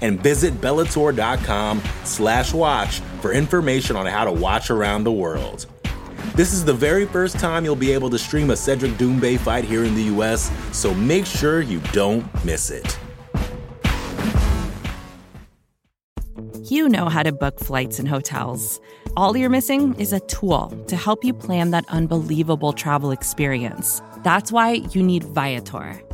And visit Bellator.com/watch for information on how to watch around the world. This is the very first time you'll be able to stream a Cedric Doumbé fight here in the US, so make sure you don't miss it. You know how to book flights and hotels. All you're missing is a tool to help you plan that unbelievable travel experience. That's why you need Viator.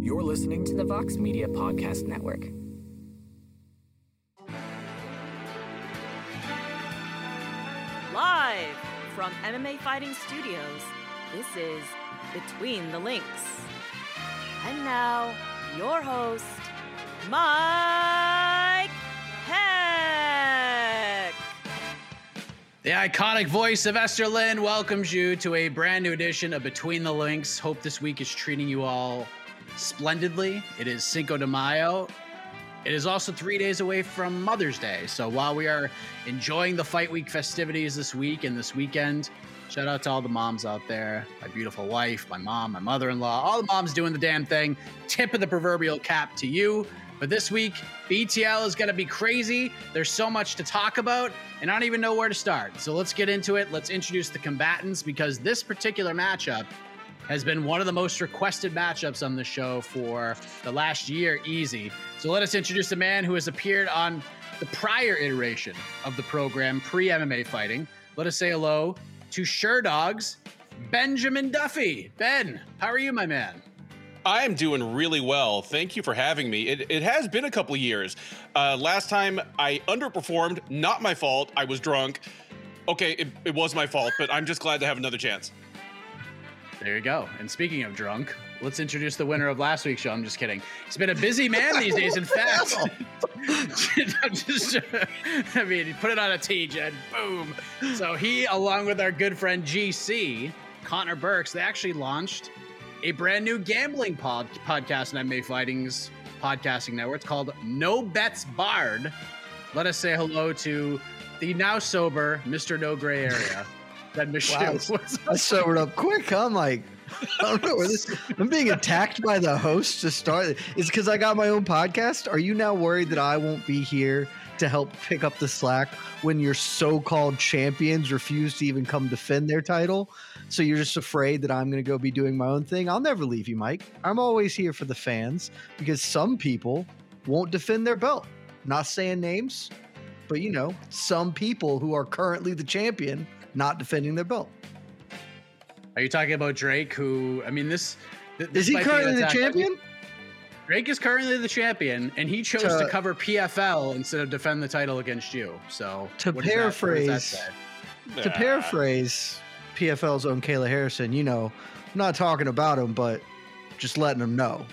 You're listening to the Vox Media Podcast Network. Live from MMA Fighting Studios, this is Between the Links. And now, your host, Mike Heck. The iconic voice of Esther Lynn welcomes you to a brand new edition of Between the Links. Hope this week is treating you all splendidly. It is Cinco de Mayo. It is also 3 days away from Mother's Day. So while we are enjoying the Fight Week festivities this week and this weekend, shout out to all the moms out there, my beautiful wife, my mom, my mother-in-law, all the moms doing the damn thing. Tip of the proverbial cap to you. But this week, BTL is going to be crazy. There's so much to talk about, and I don't even know where to start. So let's get into it. Let's introduce the combatants, because this particular matchup has been one of the most requested matchups on the show for the last year, easy. So let us introduce a man who has appeared on the prior iteration of the program, pre-MMA Fighting. Let us say hello to Sure Dog's Benjamin Duffy. Ben, how are you, my man? I am doing really well. Thank you for having me. It has been a couple of years. Last time I underperformed, not my fault. I was drunk. Okay, it was my fault, but I'm just glad to have another chance. There you go. And speaking of drunk, let's introduce the winner of last week's show. I'm just kidding. He's been a busy man these days. In fact, I mean, put it on a tee, Jed. Boom. So he, along with our good friend GC, Connor Burks, they actually launched a brand new gambling podcast in MMA Fighting's podcasting network. It's called No Bets Barred. Let us say hello to the now sober Mr. No Gray Area. That Meshew. Wow, I sobered up quick. I'm like, I don't know where this. I'm being attacked by the host to start. It's because I got my own podcast. Are you now worried that I won't be here to help pick up the slack when your so-called champions refuse to even come defend their title? So you're just afraid that I'm going to go be doing my own thing? I'll never leave you, Mike. I'm always here for the fans, because some people won't defend their belt. Not saying names, but you know, some people who are currently the champion not defending their belt. Are you talking about Drake, who, I mean, this is he currently the champion? Drake is currently the champion, and he chose to cover PFL instead of defend the title against you. So to paraphrase PFL's own Kayla Harrison, you know, I'm not talking about him, but just letting him know.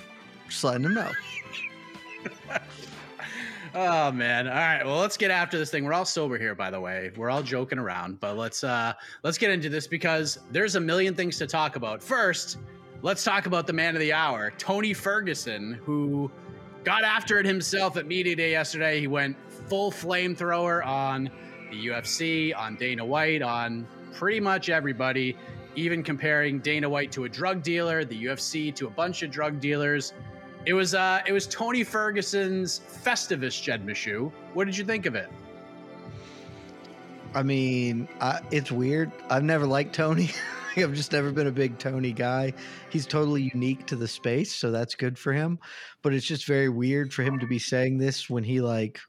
Oh, man. All right. Well, let's get after this thing. We're all sober here, by the way. We're all joking around, but let's get into this, because there's a million things to talk about. First, let's talk about the man of the hour, Tony Ferguson, who got after it himself at Media Day yesterday. He went full flamethrower on the UFC, on Dana White, on pretty much everybody, even comparing Dana White to a drug dealer, the UFC to a bunch of drug dealers. It was Tony Ferguson's Festivus, Jed Meshew. What did you think of it? I mean, it's weird. I've never liked Tony. I've just never been a big Tony guy. He's totally unique to the space, so that's good for him. But it's just very weird for him to be saying this when he like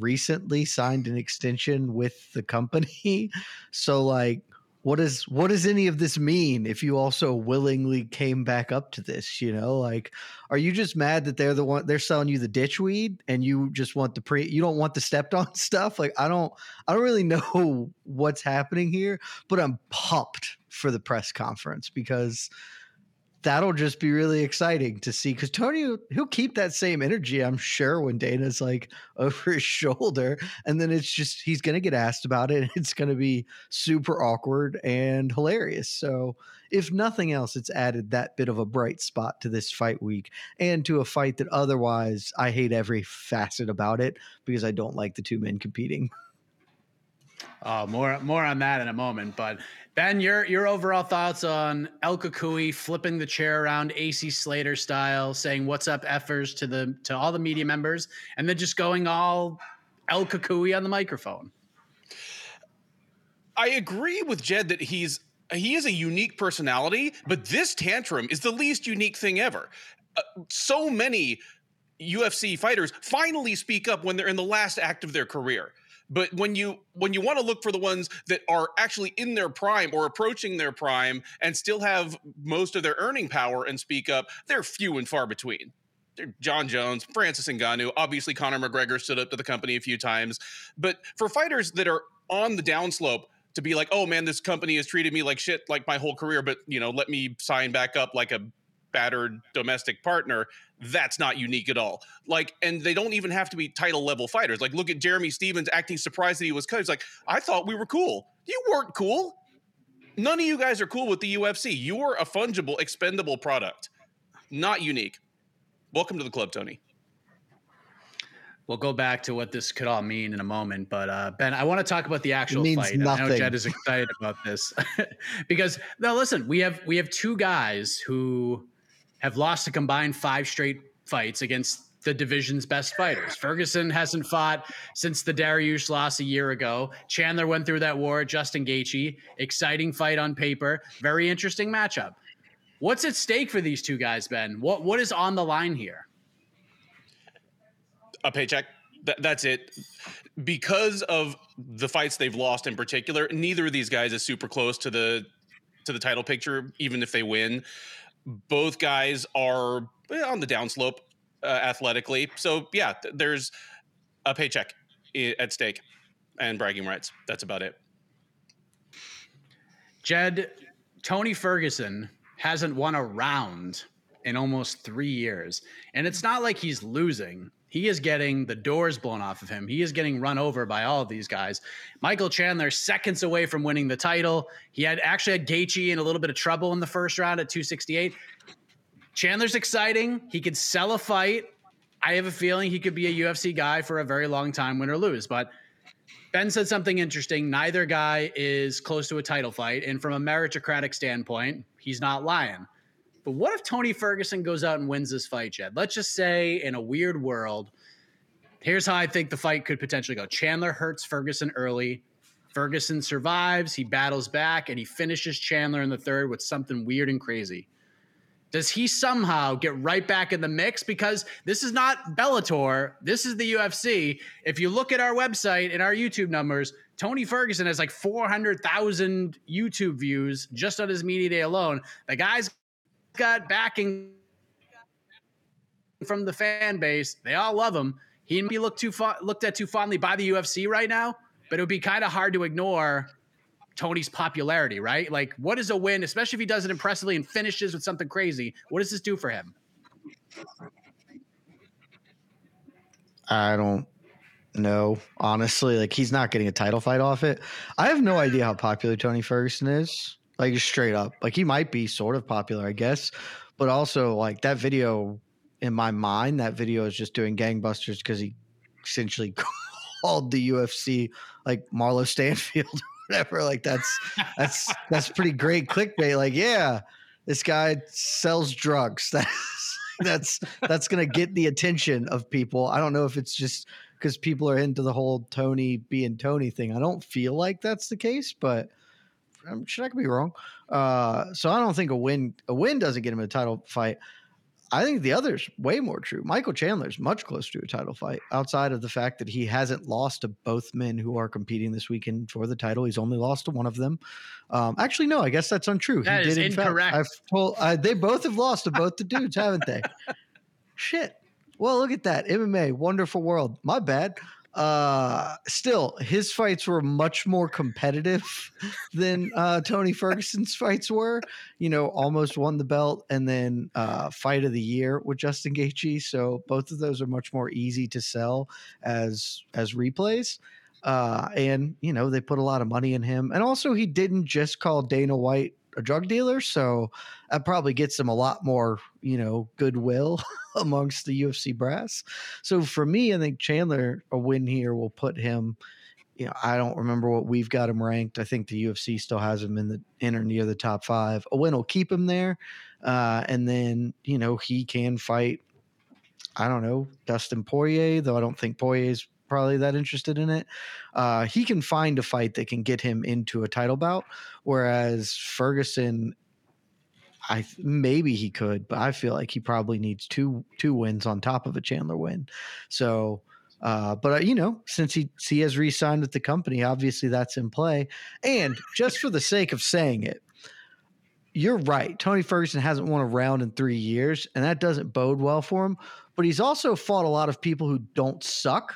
recently signed an extension with the company. So like, what does any of this mean if you also willingly came back up to this, you know? Like, are you just mad that they're the one, they're selling you the ditch weed and you just want the you don't want the stepped on stuff? Like, I don't really know what's happening here, but I'm pumped for the press conference because that'll just be really exciting to see. Because Tony, he'll keep that same energy, I'm sure, when Dana's like over his shoulder. And then it's just, he's going to get asked about it. And it's going to be super awkward and hilarious. So if nothing else, it's added that bit of a bright spot to this fight week and to a fight that otherwise I hate every facet about it because I don't like the two men competing. More on that in a moment. But Ben, your overall thoughts on El Cucuy flipping the chair around AC Slater style, saying "What's up, effers" to all the media members, and then just going all El Cucuy on the microphone. I agree with Jed that he is a unique personality, but this tantrum is the least unique thing ever. So many UFC fighters finally speak up when they're in the last act of their career. But when you want to look for the ones that are actually in their prime or approaching their prime and still have most of their earning power and speak up, they're few and far between. They're John Jones, Francis Ngannou, obviously Conor McGregor stood up to the company a few times. But for fighters that are on the downslope to be like, oh man, this company has treated me like shit like my whole career, but you know, let me sign back up like a battered domestic partner, that's not unique at all. Like, and they don't even have to be title level fighters. Like, look at Jeremy Stevens acting surprised that he was cut. He's like, I thought we were cool. You weren't cool. None of you guys are cool with the UFC. You are a fungible, expendable product. Not unique. Welcome to the club, Tony. We'll go back to what this could all mean in a moment, but Ben, I want to talk about the actual fight. Nothing. I know Jed is excited about this because now listen, we have two guys who have lost a combined 5 straight fights against the division's best fighters. Ferguson hasn't fought since the Dariush loss a year ago. Chandler went through that war. Justin Gaethje, exciting fight on paper. Very interesting matchup. What's at stake for these two guys, Ben? What is on the line here? A paycheck. That's it. Because of the fights they've lost in particular, neither of these guys is super close to the title picture, even if they win. Both guys are on the downslope athletically. So, yeah, there's a paycheck at stake and bragging rights. That's about it. Jed, Tony Ferguson hasn't won a round in almost 3 years. And it's not like he's losing. He is getting the doors blown off of him. He is getting run over by all of these guys. Michael Chandler, seconds away from winning the title. He had Gaethje in a little bit of trouble in the first round at 268. Chandler's exciting. He could sell a fight. I have a feeling he could be a UFC guy for a very long time, win or lose. But Ben said something interesting. Neither guy is close to a title fight. And from a meritocratic standpoint, he's not lying. But what if Tony Ferguson goes out and wins this fight, Jed? Let's just say in a weird world, here's how I think the fight could potentially go. Chandler hurts Ferguson early. Ferguson survives. He battles back, and he finishes Chandler in the third with something weird and crazy. Does he somehow get right back in the mix? Because this is not Bellator. This is the UFC. If you look at our website and our YouTube numbers, Tony Ferguson has like 400,000 YouTube views just on his media day alone. The guy's got backing from the fan base. They all love him. He may be looked at too fondly by the UFC right now, but it would be kind of hard to ignore Tony's popularity, right? Like, what is a win, especially if he does it impressively and finishes with something crazy? What does this do for him? I don't know, honestly. Like, he's not getting a title fight off it. I have no idea how popular Tony Ferguson is. Like, straight up, like, he might be sort of popular, I guess, but also like that video in my mind, that video is just doing gangbusters because he essentially called the UFC like Marlo Stanfield or whatever. Like, that's pretty great clickbait. Like, yeah, this guy sells drugs. That's going to get the attention of people. I don't know if it's just because people are into the whole Tony being Tony thing. I don't feel like that's the case, but I could be wrong. So I don't think a win doesn't get him a title fight. I think the other's way more true. Michael Chandler's much closer to a title fight outside of the fact that he hasn't lost to both men who are competing this weekend for the title. He's only lost to one of them. Actually, no, I guess that's untrue. That is incorrect. They both have lost to both the dudes, haven't they? Shit. Well, look at that. MMA, wonderful world. My bad. Still, his fights were much more competitive than Tony Ferguson's fights were. You know, almost won the belt and then fight of the year with Justin Gaethje. So both of those are much more easy to sell as replays. And, you know, they put a lot of money in him. And also he didn't just call Dana White a drug dealer, so that probably gets him a lot more, you know, goodwill amongst the UFC brass. So for me, I think Chandler, a win here will put him, you know, I don't remember what we've got him ranked. I think the UFC still has him in or near the top five. A win will keep him there. And then, you know, he can fight, I don't know, Dustin Poirier, though I don't think Poirier's probably that interested in it. He can find a fight that can get him into a title bout, whereas Ferguson, maybe he could, but I feel like he probably needs two wins on top of a Chandler win. So, but you know, since he has re-signed with the company, obviously that's in play. And just for the sake of saying it, you're right. Tony Ferguson hasn't won a round in 3 years, and that doesn't bode well for him. But he's also fought a lot of people who don't suck.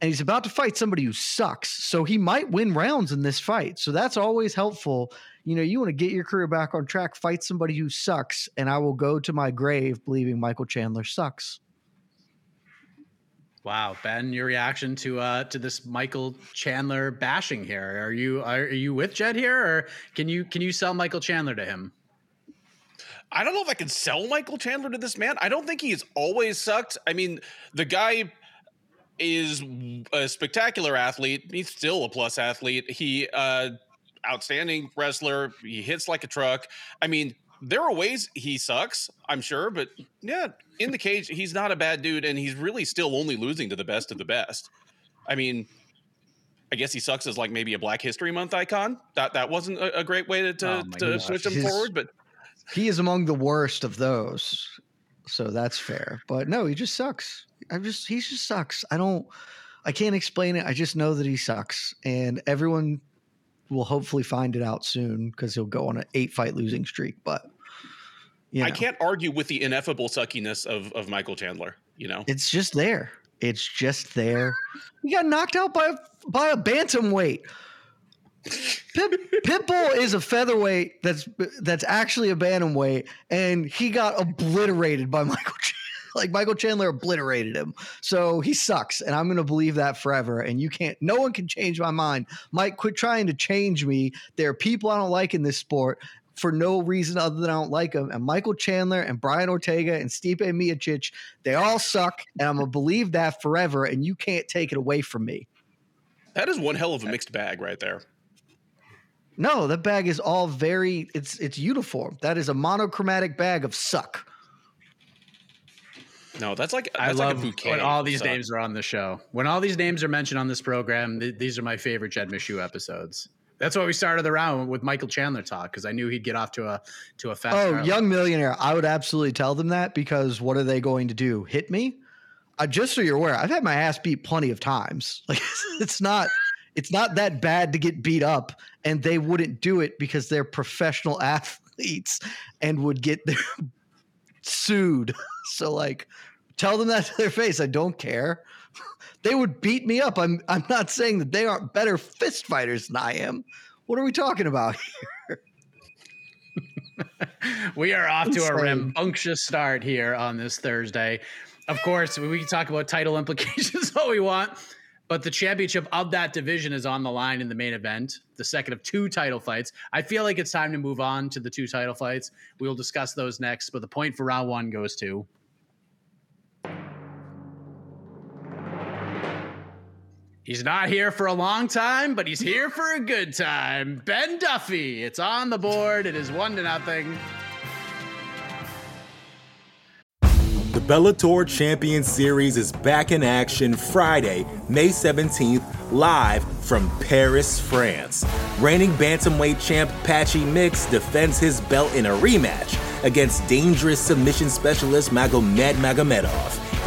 And he's about to fight somebody who sucks. So he might win rounds in this fight. So that's always helpful. You know, you want to get your career back on track, fight somebody who sucks, and I will go to my grave believing Michael Chandler sucks. Wow, Ben, your reaction to this Michael Chandler bashing here. Are you with Jed here, or can you sell Michael Chandler to him? I don't know if I can sell Michael Chandler to this man. I don't think he's always sucked. I mean, the guy is a spectacular athlete. He's still a plus athlete. He outstanding wrestler. He hits like a truck. I mean, there are ways he sucks, I'm sure, but yeah, in the cage, he's not a bad dude, and he's really still only losing to the best of the best. I mean, I guess he sucks as like maybe a Black History Month icon. That wasn't a great way to switch him forward, but he is among the worst of those. So that's fair. But no, he just sucks. He just sucks. I can't explain it. I just know that he sucks. And everyone will hopefully find it out soon because he'll go on an 8-fight losing streak. But you know, I can't argue with the ineffable suckiness of Michael Chandler. You know, it's just there. He got knocked out by a bantamweight. Pitbull is a featherweight that's actually a bantamweight, and he got obliterated by Michael Chandler. Like Michael Chandler obliterated him. So he sucks, and I'm going to believe that forever. And no one can change my mind. Mike, quit trying to change me. There are people I don't like in this sport for no reason other than I don't like them. And Michael Chandler and Brian Ortega and Stipe Miocic, they all suck, and I'm going to believe that forever, and you can't take it away from me. That is one hell of a mixed bag right there. No, that bag is all it's uniform. That is a monochromatic bag of suck. No, that's like a bouquet. When all these names are on the show, when all these names are mentioned on this program, these are my favorite Jed Meshew episodes. That's why we started the round with Michael Chandler talk, because I knew he'd get off to a fast. Oh, Young Millionaire! I would absolutely tell them that, because what are they going to do? Hit me? Just so you're aware, I've had my ass beat plenty of times. Like it's not that bad to get beat up, and they wouldn't do it because they're professional athletes and would get their sued. So like, tell them that to their face. I don't care. They would beat me up. I'm not saying that they aren't better fist fighters than I am. What are we talking about here? We are off to a rambunctious start here on this Thursday. Of course, we can talk about title implications all we want, but the championship of that division is on the line in the main event, the second of two title fights. I feel like it's time to move on to the two title fights. We'll discuss those next, but the point for round one goes to... He's not here for a long time, but he's here for a good time. Ben Duffy, it's on the board. It is 1-0. The Bellator Champions Series is back in action Friday, May 17th, live from Paris, France. Reigning bantamweight champ Patchy Mix defends his belt in a rematch against dangerous submission specialist Magomedov.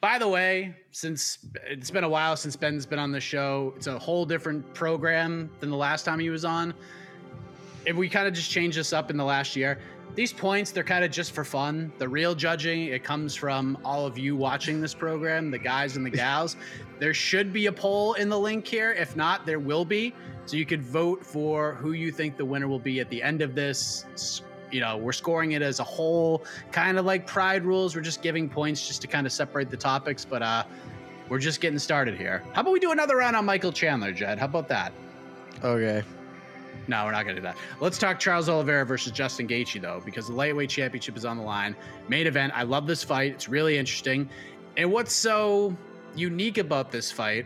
By the way, since it's been a while since Ben's been on the show, it's a whole different program than the last time he was on. And we kind of just changed this up in the last year. These points, they're kind of just for fun. The real judging, it comes from all of you watching this program, the guys and the gals. There should be a poll in the link here. If not, there will be. So you could vote for who you think the winner will be at the end of this. You know, we're scoring it as a whole, kind of like Pride rules. We're just giving points just to kind of separate the topics. But we're just getting started here. How about we do another round on Michael Chandler, Jed? How about that? Okay. No, we're not going to do that. Let's talk Charles Oliveira versus Justin Gaethje, though, because the lightweight championship is on the line. Main event. I love this fight. It's really interesting. And what's so unique about this fight,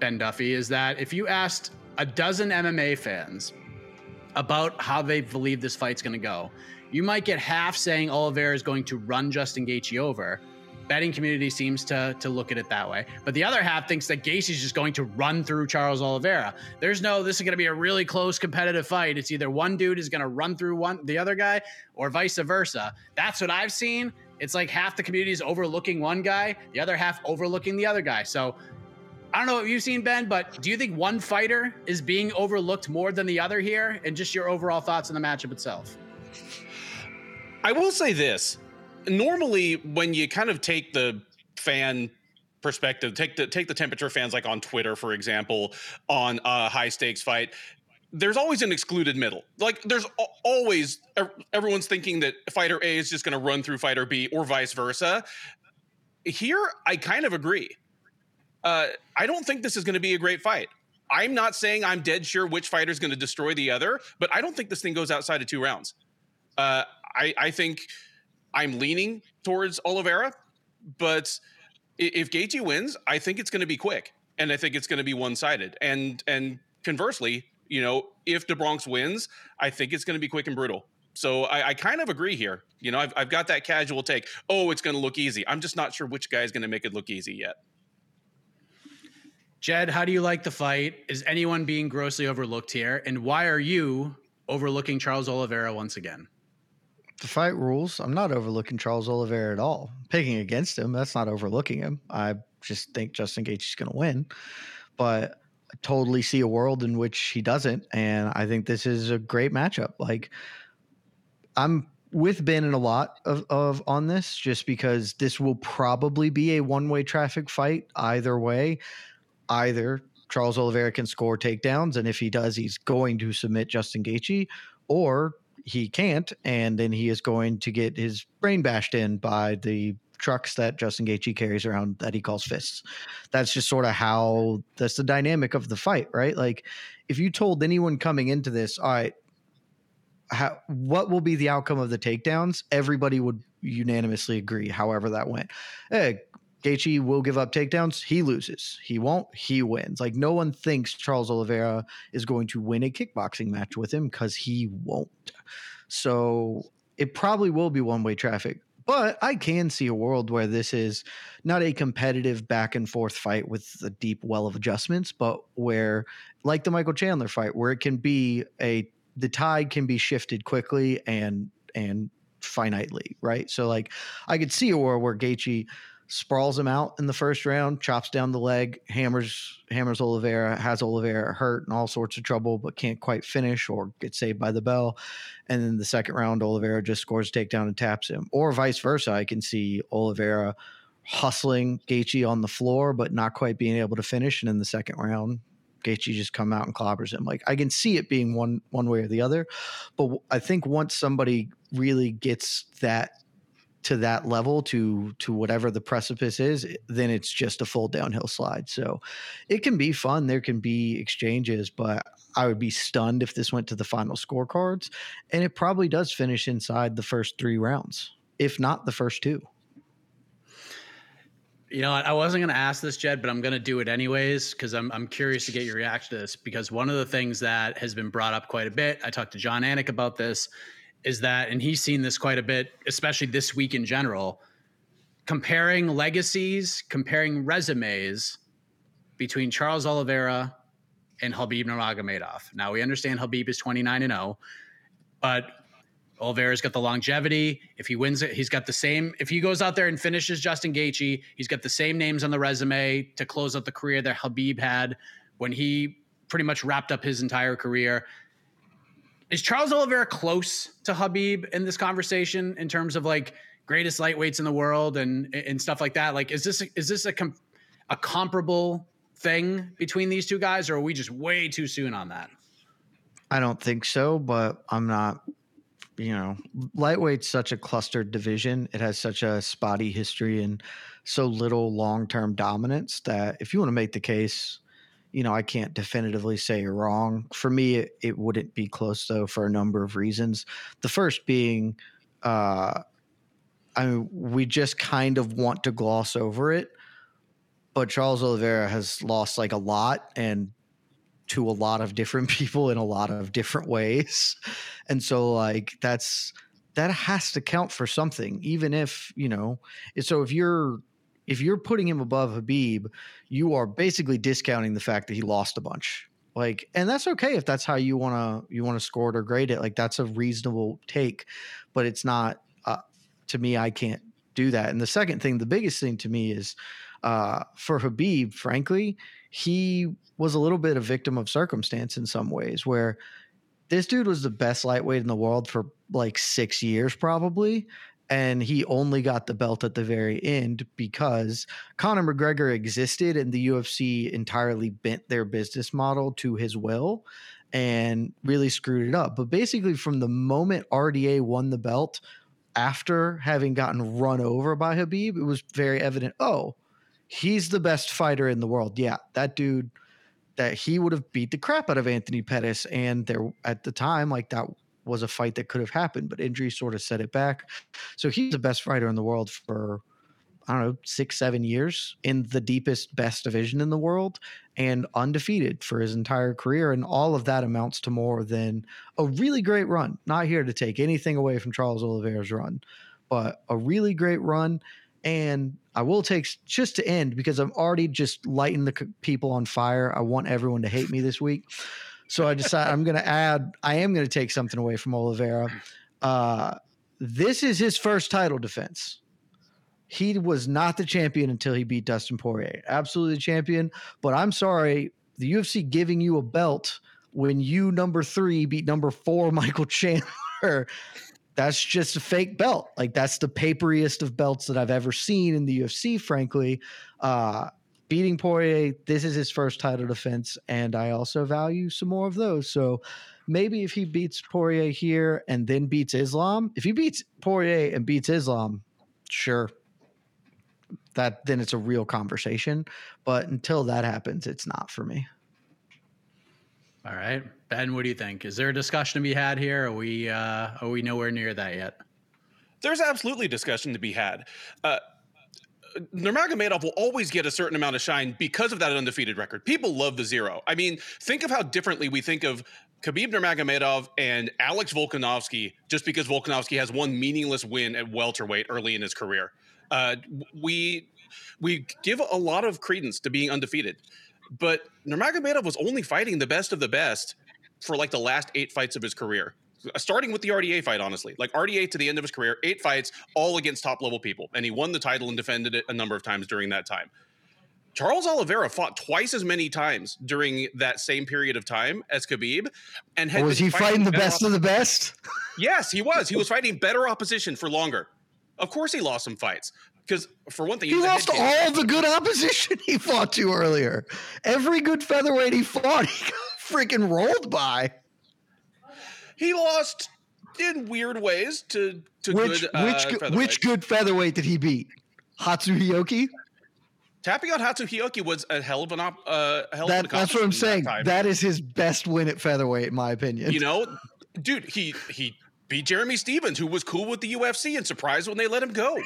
Ben Duffy, is that if you asked a dozen MMA fans about how they believe this fight's going to go, you might get half saying Oliveira is going to run Justin Gaethje over. Betting community seems to look at it that way. But the other half thinks that Gaethje's just going to run through Charles Oliveira. There's no, this is going to be a really close competitive fight. It's either one dude is going to run through the other guy or vice versa. That's what I've seen. It's like half the community is overlooking one guy, the other half overlooking the other guy. So I don't know what you've seen, Ben, but do you think one fighter is being overlooked more than the other here? And just your overall thoughts on the matchup itself. I will say this. Normally, when you kind of take the fan perspective, take the temperature fans, like on Twitter, for example, on a high stakes fight, there's always an excluded middle. Like there's always, everyone's thinking that fighter A is just going to run through fighter B or vice versa. Here, I kind of agree. I don't think this is going to be a great fight. I'm not saying I'm dead sure which fighter is going to destroy the other, but I don't think this thing goes outside of 2 rounds. I think I'm leaning towards Oliveira, but if Gaethje wins, I think it's going to be quick, and I think it's going to be one-sided. And conversely, you know, if DeBronx wins, I think it's going to be quick and brutal. So I kind of agree here. You know, I've got that casual take. Oh, it's going to look easy. I'm just not sure which guy is going to make it look easy yet. Jed, how do you like the fight? Is anyone being grossly overlooked here? And why are you overlooking Charles Oliveira once again? The fight rules. I'm not overlooking Charles Oliveira at all. Picking against him, that's not overlooking him. I just think Justin Gaethje's going to win, but I totally see a world in which he doesn't, and I think this is a great matchup. Like, I'm with Ben in a lot of on this, just because this will probably be a one-way traffic fight either way. Either Charles Oliveira can score takedowns, and if he does, he's going to submit Justin Gaethje, or he can't, and then he is going to get his brain bashed in by the trucks that Justin Gaethje carries around that he calls fists. That's just sort of how – that's the dynamic of the fight, right? Like, if you told anyone coming into this, all right, what will be the outcome of the takedowns, everybody would unanimously agree however that went. Hey, Gaethje will give up takedowns. He loses. He won't. He wins. Like, no one thinks Charles Oliveira is going to win a kickboxing match with him because he won't. So it probably will be one-way traffic. But I can see a world where this is not a competitive back-and-forth fight with a deep well of adjustments, but where, like the Michael Chandler fight, where it can be the tide can be shifted quickly and finitely, right? So, like, I could see a world where Gaethje sprawls him out in the first round, chops down the leg, hammers Oliveira, has Oliveira hurt and all sorts of trouble, but can't quite finish or get saved by the bell. And then the second round, Oliveira just scores a takedown and taps him, or vice versa. I can see Oliveira hustling Gaethje on the floor, but not quite being able to finish. And in the second round, Gaethje just come out and clobbers him. Like, I can see it being one way or the other, but I think once somebody really gets that to that level, to whatever the precipice is, then it's just a full downhill slide. So it can be fun. There can be exchanges, but I would be stunned if this went to the final scorecards. And it probably does finish inside the first three rounds, if not the first two. You know, I wasn't going to ask this, Jed, but I'm going to do it anyways because I'm curious to get your reaction to this, because one of the things that has been brought up quite a bit, I talked to John Anik about this, is that, and he's seen this quite a bit, especially this week in general, comparing legacies, comparing resumes between Charles Oliveira and Khabib Nurmagomedov. Now, we understand Khabib is 29-0, but Oliveira's got the longevity. If he wins it, he's got the same. If he goes out there and finishes Justin Gaethje, he's got the same names on the resume to close out the career that Khabib had when he pretty much wrapped up his entire career. Is Charles Oliveira close to Khabib in this conversation in terms of like greatest lightweights in the world and stuff like that? Like, is this a comparable thing between these two guys, or are we just way too soon on that? I don't think so, but I'm not. You know, lightweight's such a clustered division. It has such a spotty history and so little long-term dominance that if you want to make the case, you know, I can't definitively say you're wrong. For me, it wouldn't be close, though, for a number of reasons. The first being, we just kind of want to gloss over it, but Charles Oliveira has lost like a lot and to a lot of different people in a lot of different ways. And so like that has to count for something, even if, you know, so if you're putting him above Khabib, you are basically discounting the fact that he lost a bunch. Like, and that's okay if that's how you want to score it or grade it. Like, that's a reasonable take, but it's not, to me, I can't do that. And the second thing, the biggest thing to me is, for Khabib, frankly, he was a little bit a victim of circumstance in some ways, where this dude was the best lightweight in the world for like 6 years probably, and he only got the belt at the very end because Conor McGregor existed and the UFC entirely bent their business model to his will and really screwed it up. But basically from the moment RDA won the belt after having gotten run over by Khabib, it was very evident, oh, he's the best fighter in the world. Yeah, that dude, that he would have beat the crap out of Anthony Pettis. And there at the time, like, that was a fight that could have happened, but injury sort of set it back. So he's the best fighter in the world for, I don't know, 6-7 years in the deepest, best division in the world and undefeated for his entire career. And all of that amounts to more than a really great run. Not here to take anything away from Charles Oliveira's run, but a really great run. And I will take, just to end, because I'm already just lighting the people on fire. I want everyone to hate me this week. So I decided I am going to take something away from Oliveira. This is his first title defense. He was not the champion until he beat Dustin Poirier. Absolutely the champion. But I'm sorry, the UFC giving you a belt when you, number three, beat number four, Michael Chandler. That's just a fake belt. Like, that's the paperiest of belts that I've ever seen in the UFC, frankly. Beating Poirier, this is his first title defense, and I also value some more of those. So maybe if he beats Poirier here and then beats Islam, if he beats Poirier and beats Islam, sure, that then it's a real conversation. But until that happens, it's not for me. All right. Ben, what do you think? Is there a discussion to be had here? Are we nowhere near that yet? There's absolutely discussion to be had. Nurmagomedov will always get a certain amount of shine because of that undefeated record. People love the zero. I mean, think of how differently we think of Khabib Nurmagomedov and Alex Volkanovski just because Volkanovski has one meaningless win at welterweight early in his career. We give a lot of credence to being undefeated. But Nurmagomedov was only fighting the best of the best for like the last 8 fights of his career, starting with the RDA fight, honestly. Like, RDA to the end of his career, 8 fights, all against top-level people. And he won the title and defended it a number of times during that time. Charles Oliveira fought twice as many times during that same period of time as Khabib. And had was he fighting the best of the best? Yes, he was. He was fighting better opposition for longer. Of course he lost some fights. Because for one thing, he lost all the good opposition he fought to earlier. Every good featherweight he fought, he got freaking rolled by. He lost in weird ways to which good featherweight did he beat? Hatsuhioki? Tapping out Hatsuhioki was a hell of an that's what I'm saying. That is his best win at featherweight, in my opinion. You know, dude, he beat Jeremy Stevens, who was cool with the UFC and surprised when they let him go.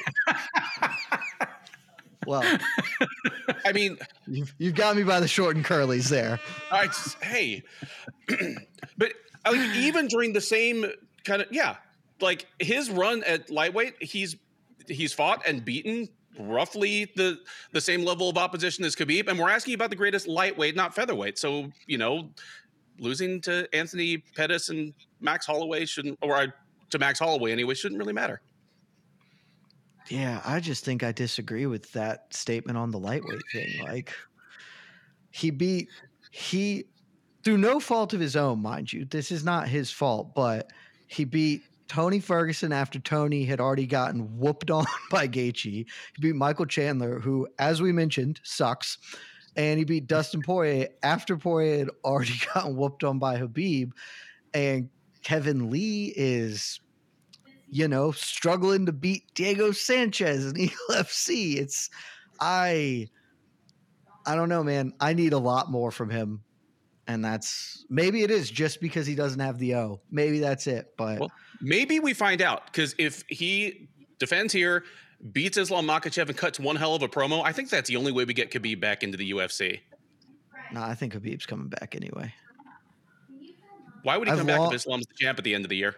Well, I mean, you've got me by the short and curlies there. But I mean, even during the same kind of like his run at lightweight, he's fought and beaten roughly the same level of opposition as Khabib, and we're asking about the greatest lightweight, not featherweight. So, you know, losing to Anthony Pettis and Max Holloway to Max Holloway anyway shouldn't really matter. Yeah, I just think I disagree with that statement on the lightweight thing. Like, he through no fault of his own, mind you. This is not his fault, but he beat Tony Ferguson after Tony had already gotten whooped on by Gaethje. He beat Michael Chandler, who, as we mentioned, sucks. And he beat Dustin Poirier after Poirier had already gotten whooped on by Khabib. And Kevin Lee is, you know, struggling to beat Diego Sanchez in the UFC. It's, I don't know, man. I need a lot more from him. And that's, maybe it is just because he doesn't have the O. Maybe that's it. But well, maybe we find out, because if he defends here, beats Islam Makhachev, and cuts one hell of a promo, I think that's the only way we get Khabib back into the UFC. No, I think Khabib's coming back anyway. Why would he come back if Islam's the champ at the end of the year?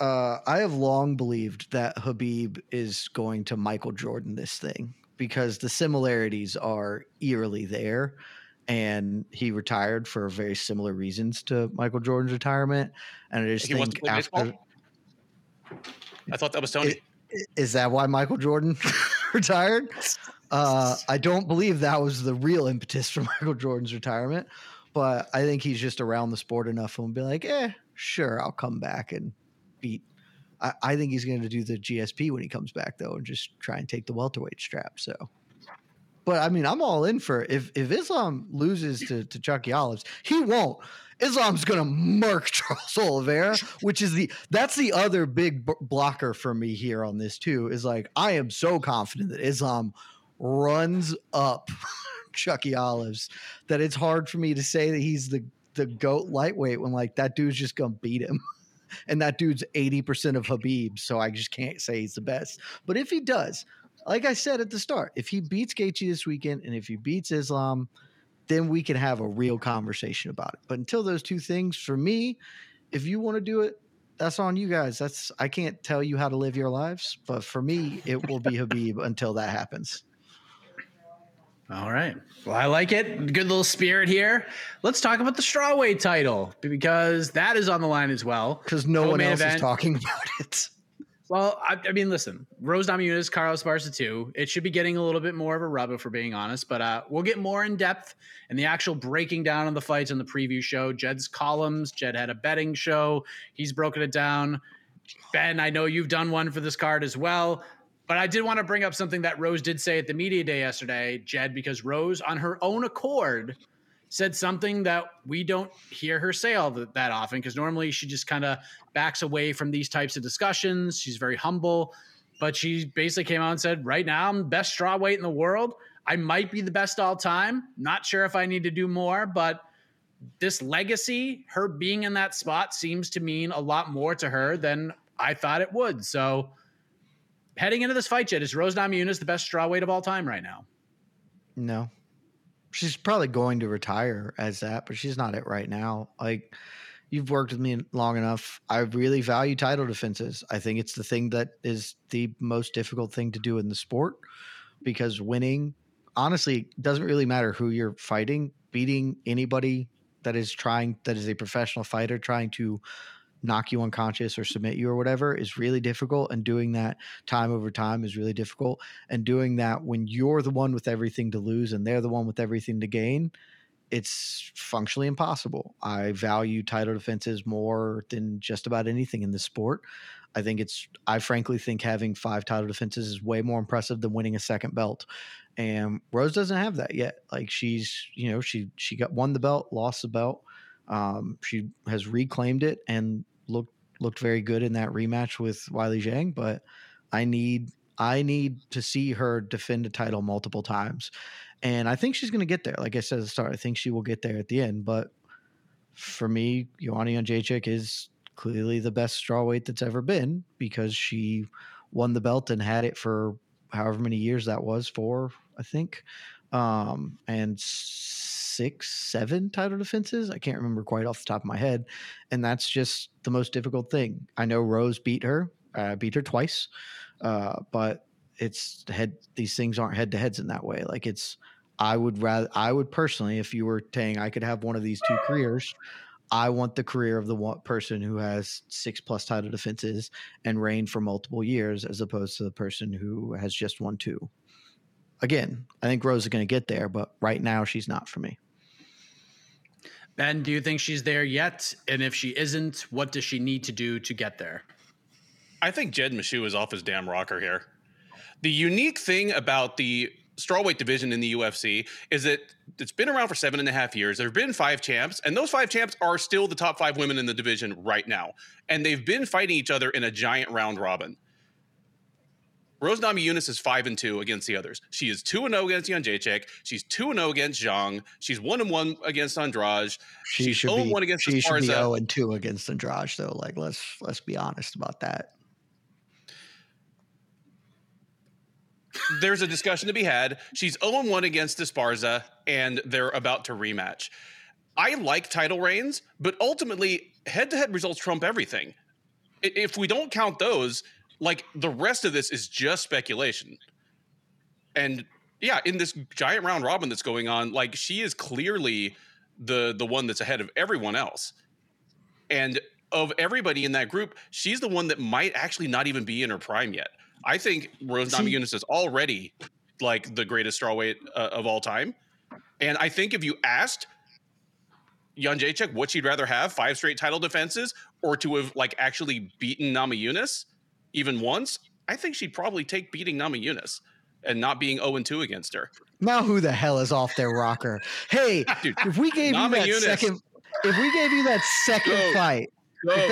I have long believed that Khabib is going to Michael Jordan this thing, because the similarities are eerily there, and he retired for very similar reasons to Michael Jordan's retirement. And I just think after I thought that was Tony. Is that why Michael Jordan retired? I don't believe that was the real impetus for Michael Jordan's retirement, but I think he's just around the sport enough and be like, sure, I'll come back and beat. I think he's going to do the GSP when he comes back, though, and just try and take the welterweight strap. So, but I mean, I'm all in for if Islam loses to Chucky Olives, he won't. Islam's going to murk Charles Oliveira, which is that's the other big blocker for me here on this too, is like, I am so confident that Islam runs up Chucky Olives that it's hard for me to say that he's the GOAT lightweight when, like, that dude's just going to beat him. And that dude's 80% of Khabib, so I just can't say he's the best. But if he does, like I said at the start, if he beats Gaethje this weekend and if he beats Islam, then we can have a real conversation about it. But until those two things, for me, if you want to do it, that's on you guys. I can't tell you how to live your lives, but for me, it will be Khabib until that happens. All right. Well, I like it. Good little spirit here. Let's talk about the strawweight title, because that is on the line as well. Because no one else is talking about it. Well, I mean, listen, Rose Namajunas, Carlos Barca too. It should be getting a little bit more of a rub, if we're being honest, but we'll get more in depth and the actual breaking down of the fights on the preview show. Jed's columns. Jed had a betting show. He's broken it down. Ben, I know you've done one for this card as well, but I did want to bring up something that Rose did say at the media day yesterday, Jed, because Rose, on her own accord, said something that we don't hear her say all that often, because normally she just kind of backs away from these types of discussions. She's very humble, but she basically came out and said, right now, I'm the best strawweight in the world. I might be the best all time. Not sure if I need to do more, but this legacy, her being in that spot, seems to mean a lot more to her than I thought it would. So heading into this fight, Jed, is Rose Namajunas the best strawweight of all time right now? No. She's probably going to retire as that, but she's not it right now. Like, you've worked with me long enough. I really value title defenses. I think it's the thing that is the most difficult thing to do in the sport, because winning, honestly, doesn't really matter who you're fighting. Beating anybody that is a professional fighter trying to knock you unconscious or submit you or whatever is really difficult. And doing that time over time is really difficult. And doing that when you're the one with everything to lose and they're the one with everything to gain, it's functionally impossible. I value title defenses more than just about anything in this sport. I frankly think having 5 title defenses is way more impressive than winning a second belt. And Rose doesn't have that yet. Like, she's, you know, she won the belt, lost the belt. She has reclaimed it and looked looked very good in that rematch with Weili Zhang, but I need to see her defend a title multiple times. And I think she's going to get there. Like I said at the start, I think she will get there at the end. But for me, Joanna Jędrzejczyk is clearly the best strawweight that's ever been because she won the belt and had it for however many years that was for, I think, and 6, 7 title defenses. I can't remember quite off the top of my head. And that's just the most difficult thing. I know Rose beat her twice. But it's head, these things aren't head to heads in that way. Like it's, I would personally, if you were saying I could have one of these two careers, I want the career of the one person who has 6+ title defenses and reigned for multiple years, as opposed to the person who has just won 2. Again, I think Rose is going to get there, but right now she's not for me. Ben, do you think she's there yet? And if she isn't, what does she need to do to get there? I think Jed Meshew is off his damn rocker here. The unique thing about the strawweight division in the UFC is that it's been around for 7.5 years. There have been 5 champs, and those 5 champs are still the top 5 women in the division right now. And they've been fighting each other in a giant round robin. Rose Namajunas is 5-2 against the others. She is 2-0 against Jędrzejczyk. She's 2-0 against Zhang. She's 1-1 against Andrade. She's 0-1 against Esparza. She should be 0-2 against Andrade, though. Like, let's be honest about that. There's a discussion to be had. She's 0-1 against Esparza, and they're about to rematch. I like title reigns, but ultimately, head-to-head results trump everything. If we don't count those, like, the rest of this is just speculation. And, yeah, in this giant round robin that's going on, like, she is clearly the one that's ahead of everyone else. And of everybody in that group, she's the one that might actually not even be in her prime yet. I think Rose Namajunas is already like the greatest strawweight of all time. And I think if you asked Jędrzejczyk what she'd rather have, 5 straight title defenses or to have like actually beaten Namajunas even once, I think she'd probably take beating Namajunas and not being 0-2 against her. Now who the hell is off their rocker? Hey, dude, if we gave you that second, if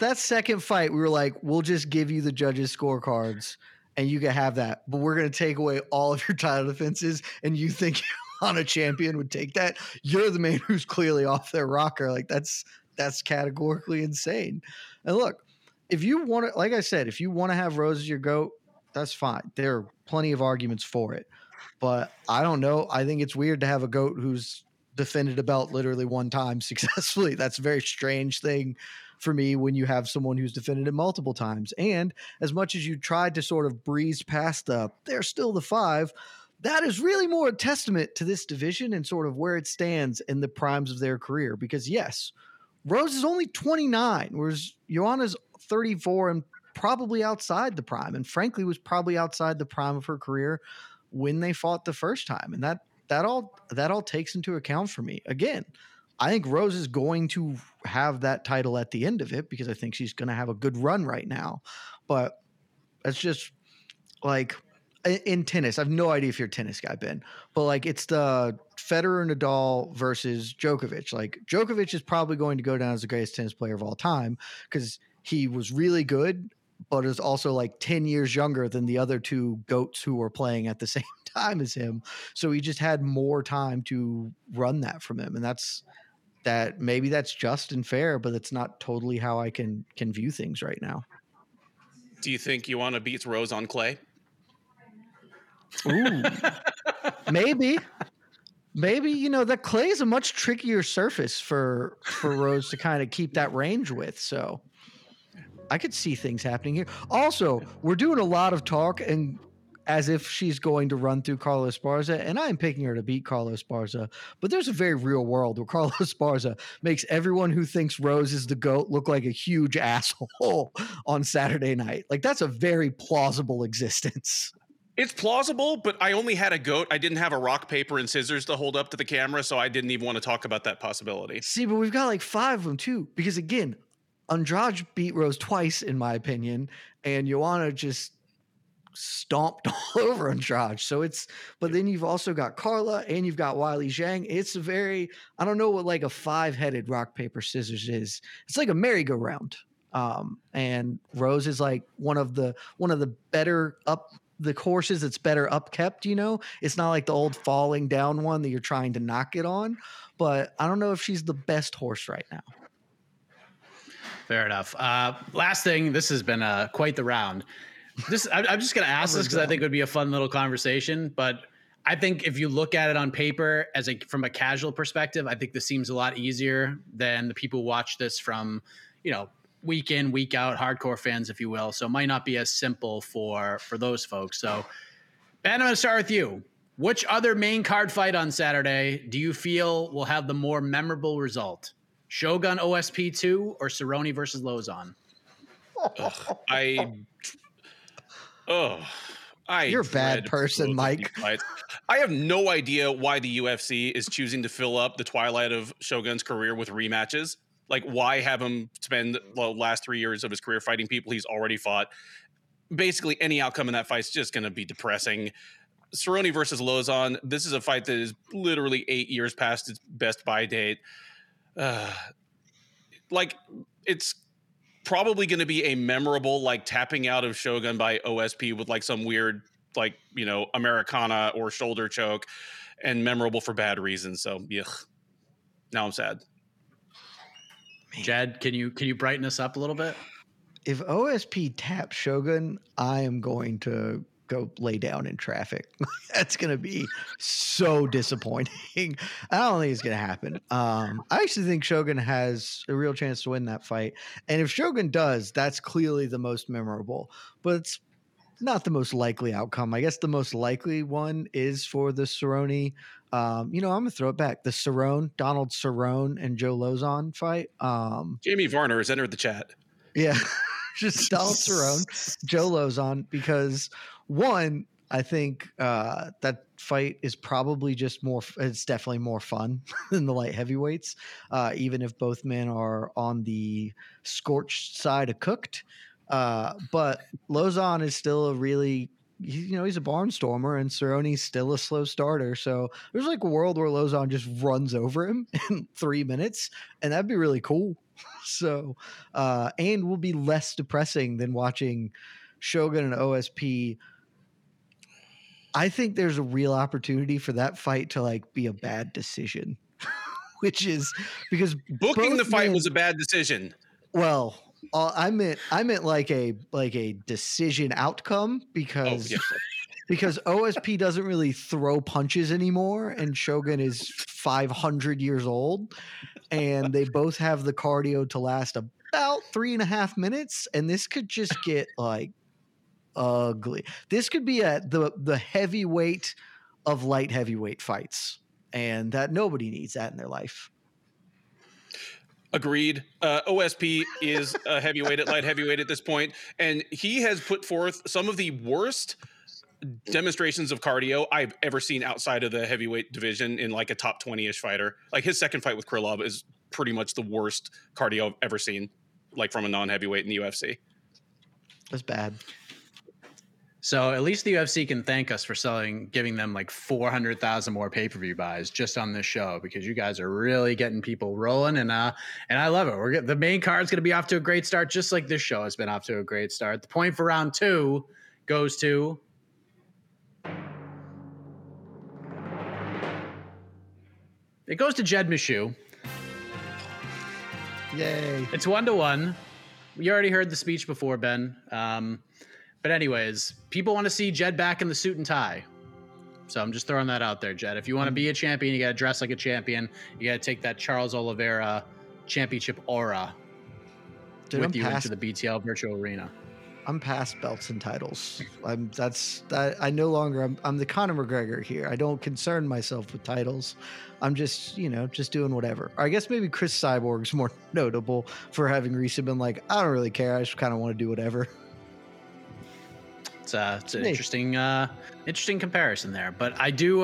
that second fight, we were like, we'll just give you the judges' scorecards and you can have that, but we're going to take away all of your title defenses, and you think Joanna Champion would take that? You're the man who's clearly off their rocker. Like that's categorically insane. And look, if you want to, like I said, if you want to have Rose as your GOAT, that's fine. There are plenty of arguments for it, but I don't know. I think it's weird to have a GOAT who's defended a belt literally one time successfully. That's a very strange thing for me when you have someone who's defended it multiple times. And as much as you tried to sort of breeze past they're still the 5, that is really more a testament to this division and sort of where it stands in the primes of their career. Because yes, Rose is only 29, whereas Joanna's 34 and probably outside the prime. And frankly, was probably outside the prime of her career when they fought the first time. And that all takes into account for me. Again, I think Rose is going to have that title at the end of it because I think she's going to have a good run right now. But it's just like in tennis. I have no idea if you're a tennis guy, Ben, but like it's the Federer, Nadal versus Djokovic. Like Djokovic is probably going to go down as the greatest tennis player of all time because he was really good, but is also like 10 years younger than the other two GOATs who were playing at the same time as him. So he just had more time to run that from him. And that maybe that's just and fair, but that's not totally how I can view things right now. Do you think Joanna beats Rose on clay? Ooh, maybe, you know, the clay is a much trickier surface for Rose to kind of keep that range with. So I could see things happening here. Also, we're doing a lot of talk and as if she's going to run through Carlos Esparza, and I'm picking her to beat Carlos Esparza, but there's a very real world where Carlos Esparza makes everyone who thinks Rose is the GOAT look like a huge asshole on Saturday night. Like, that's a very plausible existence. It's plausible, but I only had a GOAT. I didn't have a rock, paper, and scissors to hold up to the camera, so I didn't even want to talk about that possibility. See, but we've got like 5 of them, too, because, again, Andrade beat Rose twice, in my opinion, and Joanna just stomped all over Andrade. So it's, but then you've also got Carla and you've got Wiley Zhang. It's a very, I don't know what like a five-headed rock, paper, scissors is. It's like a merry-go-round. And Rose is like one of the better up the courses that's better upkept, you know. It's not like the old falling down one that you're trying to knock it on, but I don't know if she's the best horse right now. Fair enough. Last thing, this has been quite the round. I'm just going to ask this because I think it would be a fun little conversation, but I think if you look at it on paper from a casual perspective, I think this seems a lot easier than the people who watch this from, you know, week in, week out, hardcore fans, if you will. So it might not be as simple for those folks. So Ben, I'm going to start with you. Which other main card fight on Saturday do you feel will have the more memorable result? Shogun OSP 2 or Cerrone versus Lauzon? You're a bad person, Mike. I have no idea why the UFC is choosing to fill up the twilight of Shogun's career with rematches. Like, why have him spend the last 3 years of his career fighting people he's already fought? Basically, any outcome in that fight's just going to be depressing. Cerrone versus Lauzon, this is a fight that is literally 8 years past its best by date. It's probably going to be a memorable, tapping out of Shogun by OSP with, some weird, Americana or shoulder choke, and memorable for bad reasons. So, now I'm sad. Jed, can you brighten us up a little bit? If OSP taps Shogun, I am going to go lay down in traffic. That's going to be so disappointing. I don't think it's going to happen. I actually think Shogun has a real chance to win that fight. And if Shogun does, that's clearly the most memorable. But it's not the most likely outcome. I guess the most likely one is for the Cerrone. I'm going to throw it back. The Donald Cerrone and Joe Lauzon fight. Jamie Varner has entered the chat. Yeah, just Donald Cerrone, Joe Lauzon, because one, I think that fight is probably just more, it's definitely more fun than the light heavyweights, even if both men are on the scorched side of cooked. But Lauzon is still a really, he's a barnstormer, and Cerrone's still a slow starter. So there's a world where Lauzon just runs over him in 3 minutes, and that'd be really cool. So, and will be less depressing than watching Shogun and OSP. I think there's a real opportunity for that fight to be a bad decision, which is because booking the fight was a bad decision. Well, I meant like a decision outcome because OSP doesn't really throw punches anymore, and Shogun is 500 years old, and they both have the cardio to last about 3.5 minutes, and this could just get ugly. This could be the heavyweight of light heavyweight fights, and that nobody needs that in their life. Agreed. OSP is a heavyweight at light heavyweight at this point, and he has put forth some of the worst demonstrations of cardio I've ever seen outside of the heavyweight division in a top 20-ish fighter. His second fight with Krylov is pretty much the worst cardio I've ever seen, from a non-heavyweight in the UFC. That's bad. So at least the UFC can thank us for giving them 400,000 more pay-per-view buys just on this show, because you guys are really getting people rolling, and I love it. The main card's going to be off to a great start, just like this show has been off to a great start. The point for round two goes to Jed Meshew. Yay! It's 1-1. You already heard the speech before, Ben. But anyways, people want to see Jed back in the suit and tie. So I'm just throwing that out there, Jed. If you want to be a champion, you got to dress like a champion. You got to take that Charles Oliveira championship aura with you into the BTL virtual arena. I'm past belts and titles. I'm the Conor McGregor here. I don't concern myself with titles. I'm just doing whatever. Or I guess maybe Chris Cyborg's more notable for having recently been I don't really care. I just kind of want to do whatever. It's an interesting comparison there. But I do.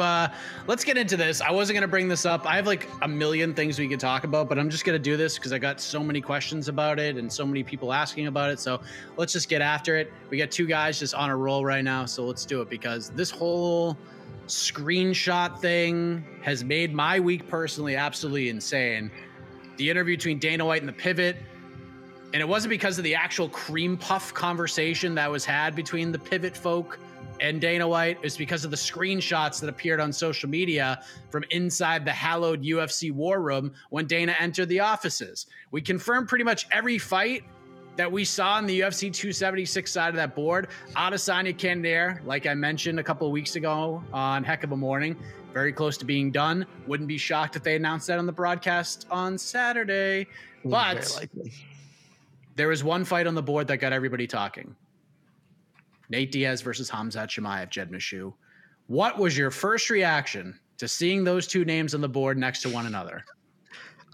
Let's get into this. I wasn't going to bring this up. I have like a million things we could talk about, but I'm just going to do this because I got so many questions about it and so many people asking about it. So let's just get after it. We got two guys just on a roll right now. So let's do it, because this whole screenshot thing has made my week personally absolutely insane. The interview between Dana White and The Pivot. And it wasn't because of the actual cream puff conversation that was had between the Pivot folk and Dana White. It's because of the screenshots that appeared on social media from inside the hallowed UFC war room when Dana entered the offices. We confirmed pretty much every fight that we saw on the UFC 276 side of that board. Adesanya Candere, like I mentioned a couple of weeks ago on Heck of a Morning, very close to being done. Wouldn't be shocked if they announced that on the broadcast on Saturday. But there was one fight on the board that got everybody talking. Nate Diaz versus Khamzat Chimaev, Jed Meshew. What was your first reaction to seeing those two names on the board next to one another?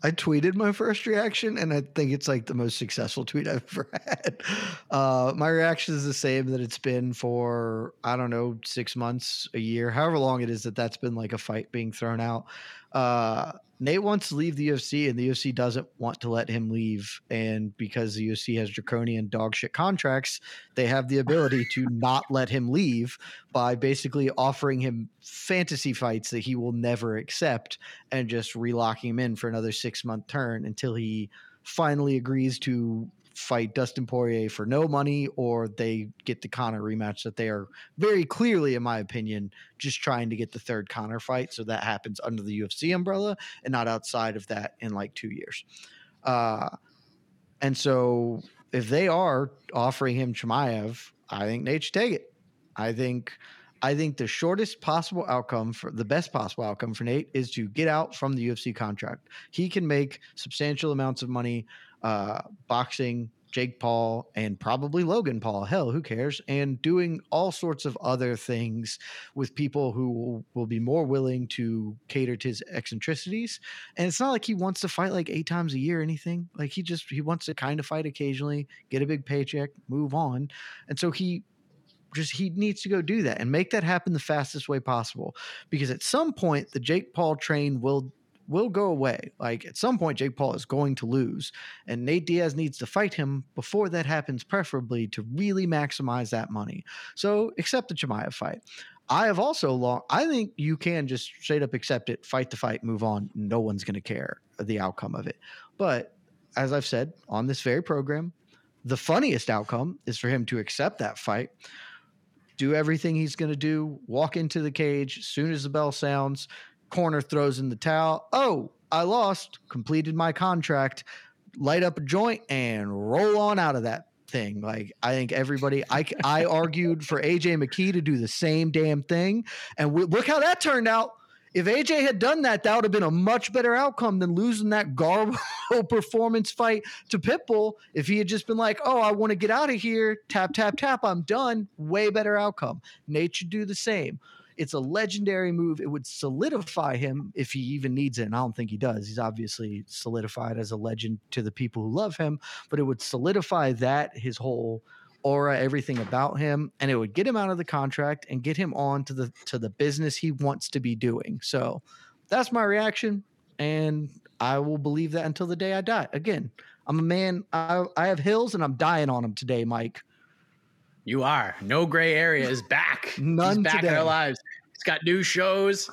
I tweeted my first reaction, and I think it's like the most successful tweet I've ever had. My reaction is the same that it's been for, I don't know, 6 months, a year, however long it is that's been like a fight being thrown out. Nate wants to leave the UFC, and the UFC doesn't want to let him leave. And because the UFC has draconian dog shit contracts, they have the ability to not let him leave by basically offering him fantasy fights that he will never accept and just relocking him in for another 6 month turn until he finally agrees to fight Dustin Poirier for no money, or they get the Conor rematch that they are very clearly, in my opinion, just trying to get the third Conor fight. So that happens under the UFC umbrella and not outside of that in like 2 years. And so if they are offering him Chimaev, I think Nate should take it. I think the shortest possible outcome for the best possible outcome for Nate is to get out from the UFC contract. He can make substantial amounts of money boxing Jake Paul and probably Logan Paul, hell, who cares, and doing all sorts of other things with people who will be more willing to cater to his eccentricities. And it's not like he wants to fight like 8 times a year or anything. Like he wants to kind of fight occasionally, get a big paycheck, move on. And so he needs to go do that and make that happen the fastest way possible, because at some point the Jake Paul train will go away. Like at some point, Jake Paul is going to lose, and Nate Diaz needs to fight him before that happens, preferably to really maximize that money. So accept the Chimaev fight. I think you can just straight up accept it, fight the fight, move on. No one's going to care the outcome of it. But as I've said on this very program, the funniest outcome is for him to accept that fight, do everything he's going to do, walk into the cage, as soon as the bell sounds, corner throws in the towel. Oh, I lost, completed my contract, light up a joint and roll on out of that thing. Like I think everybody, I argued for AJ McKee to do the same damn thing. And look how that turned out. If AJ had done that, that would have been a much better outcome than losing that garbo performance fight to Pitbull. If he had just been like, oh, I want to get out of here, tap, tap, tap, I'm done. Way better outcome. Nate should do the same. It's a legendary move. It would solidify him if he even needs it. And I don't think he does. He's obviously solidified as a legend to the people who love him, but it would solidify that, his whole aura, everything about him, and it would get him out of the contract and get him on to the business he wants to be doing. So that's my reaction, and I will believe that until the day I die. Again, I'm a man. I have hills, and I'm dying on them today, Mike. You are. No gray area is back. None. He's back today. In our lives. He's got new shows.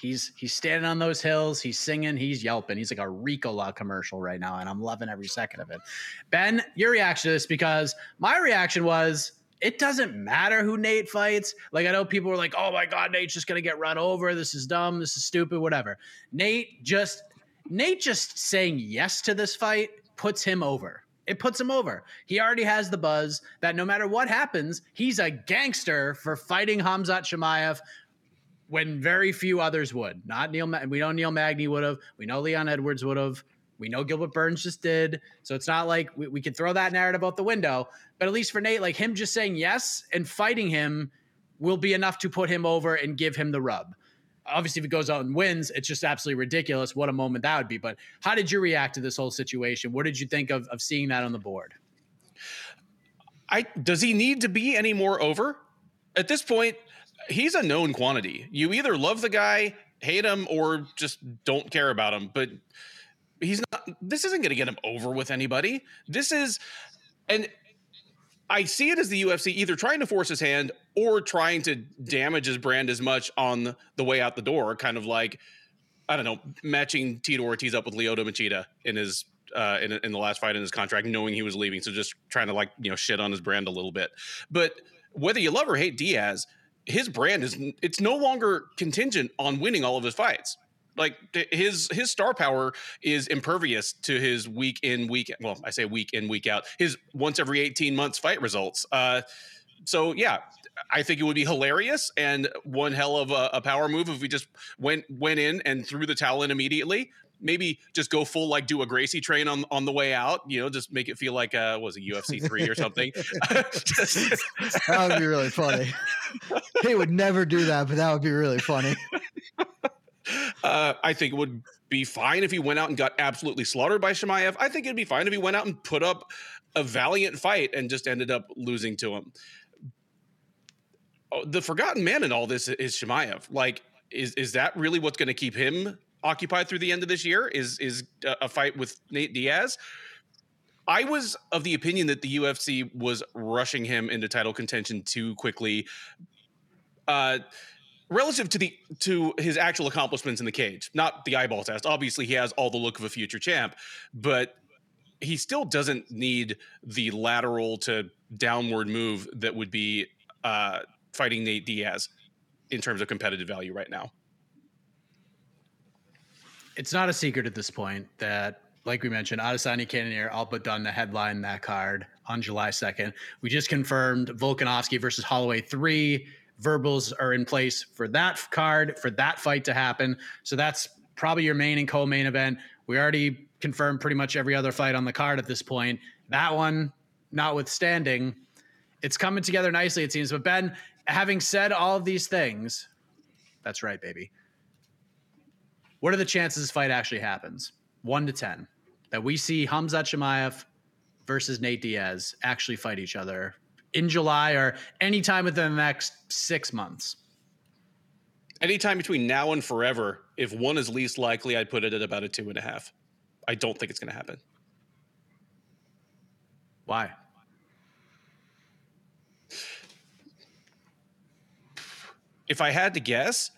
He's standing on those hills. He's singing. He's yelping. He's like a Ricola commercial right now, and I'm loving every second of it. Ben, your reaction to this, because my reaction was, it doesn't matter who Nate fights. Like, I know people were like, oh my God, Nate's just going to get run over. This is dumb. This is stupid, whatever. Nate just saying yes to this fight puts him over. It puts him over. He already has the buzz that no matter what happens, he's a gangster for fighting Khamzat Chimaev when very few others would. We know Neil Magny would have. We know Leon Edwards would have. We know Gilbert Burns just did. So it's not like we can throw that narrative out the window. But at least for Nate, like him just saying yes and fighting him will be enough to put him over and give him the rub. Obviously, if it goes out and wins, it's just absolutely ridiculous. What a moment that would be. But how did you react to this whole situation? What did you think of seeing that on the board? Does he need to be any more over? At this point, he's a known quantity. You either love the guy, hate him, or just don't care about him. But he's not. This isn't going to get him over with anybody. This is, and I see it as the UFC either trying to force his hand or trying to damage his brand as much on the way out the door, kind of like, I don't know, matching Tito Ortiz up with Lyoto Machida in his in the last fight in his contract, knowing he was leaving. So just trying to, like, you know, shit on his brand a little bit. But whether you love or hate Diaz, his brand is, it's no longer contingent on winning all of his fights. Like, his star power is impervious to his week in, week, well, I say week in, week out, his once every 18 months fight results. So yeah, I think it would be hilarious and one hell of a power move if we just went in and threw the towel in immediately. Maybe just go full, like, do a Gracie train on the way out, you know, just make it feel like, was it UFC 3 or something? That would be really funny. He would never do that, but that would be really funny. I think it would be fine if he went out and got absolutely slaughtered by Chimaev. I think it'd be fine if he went out and put up a valiant fight and just ended up losing to him. Oh, the forgotten man in all this is Chimaev. Like, is that really what's going to keep him occupied through the end of this year? Is a fight with Nate Diaz? I was of the opinion that the UFC was rushing him into title contention too quickly, relative to his actual accomplishments in the cage, not the eyeball test. Obviously, he has all the look of a future champ, but he still doesn't need the lateral to downward move that would be fighting Nate Diaz in terms of competitive value right now. It's not a secret at this point that, like we mentioned, Adesanya Cannonier, all but done to headline that card on July 2nd. We just confirmed Volkanovski versus Holloway 3. Verbals are in place for that card, for that fight to happen. So that's probably your main and co-main event. We already confirmed pretty much every other fight on the card at this point. That one, notwithstanding, it's coming together nicely, it seems. But Ben, having said all of these things, that's right, baby. What are the chances this fight actually happens? 1 to 10 that we see Khamzat Chimaev versus Nate Diaz actually fight each other in July or anytime within the next 6 months. Anytime between now and forever. If one is least likely, I'd put it at about a 2.5. I don't think it's going to happen. Why? If I had to guess,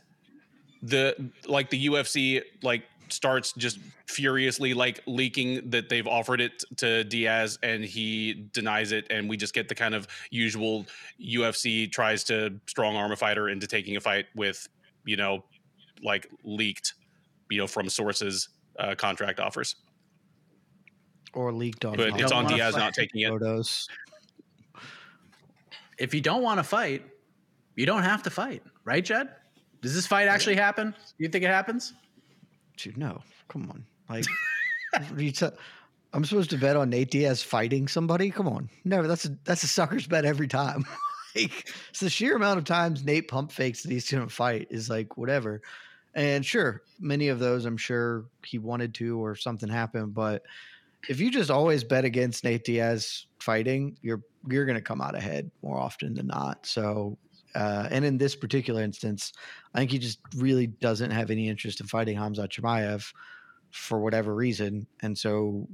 the UFC, like, starts just furiously, like, leaking that they've offered it to Diaz and he denies it, and we just get the kind of usual UFC tries to strong arm a fighter into taking a fight with, you know, like, leaked, you know, from sources contract offers or leaked on. But it's on Diaz not taking photos. It. If you don't want to fight, you don't have to fight, right, Jed? Does this fight actually happen? Do you think it happens? Dude, no. Come on. Like, I'm supposed to bet on Nate Diaz fighting somebody? Come on. No, that's a sucker's bet every time. Like, it's the sheer amount of times Nate pump fakes that he's going to fight is like whatever. And sure, many of those I'm sure he wanted to or something happened. But if you just always bet against Nate Diaz fighting, you're going to come out ahead more often than not. So. And in this particular instance, I think he just really doesn't have any interest in fighting Khamzat Chimaev for whatever reason. And so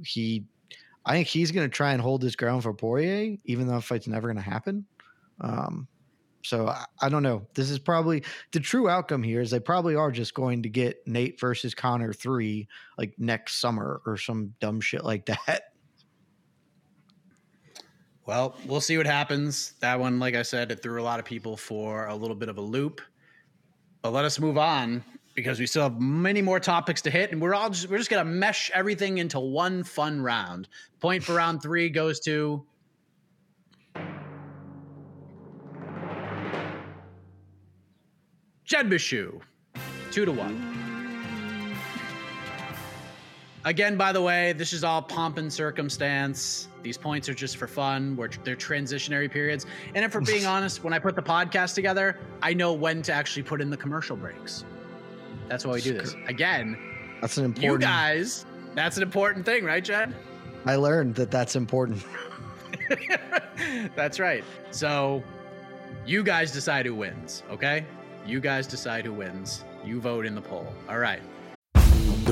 I think he's going to try and hold his ground for Poirier, even though a fight's never going to happen. So I don't know. This is probably the true outcome here is they probably are just going to get Nate versus Conor 3 like next summer or some dumb shit like that. Well, we'll see what happens. That one, like I said, it threw a lot of people for a little bit of a loop. But let us move on because we still have many more topics to hit, and we're just gonna mesh everything into one fun round. Point for round 3 goes to Jed Meshew, 2-1. Again, by the way, this is all pomp and circumstance. These points are just for fun. They're transitionary periods. And if we're being honest, when I put the podcast together, I know when to actually put in the commercial breaks. That's why we do this. Again, that's an important thing, right, Jed? I learned that's important. That's right. So you guys decide who wins, okay? You guys decide who wins. You vote in the poll. All right. The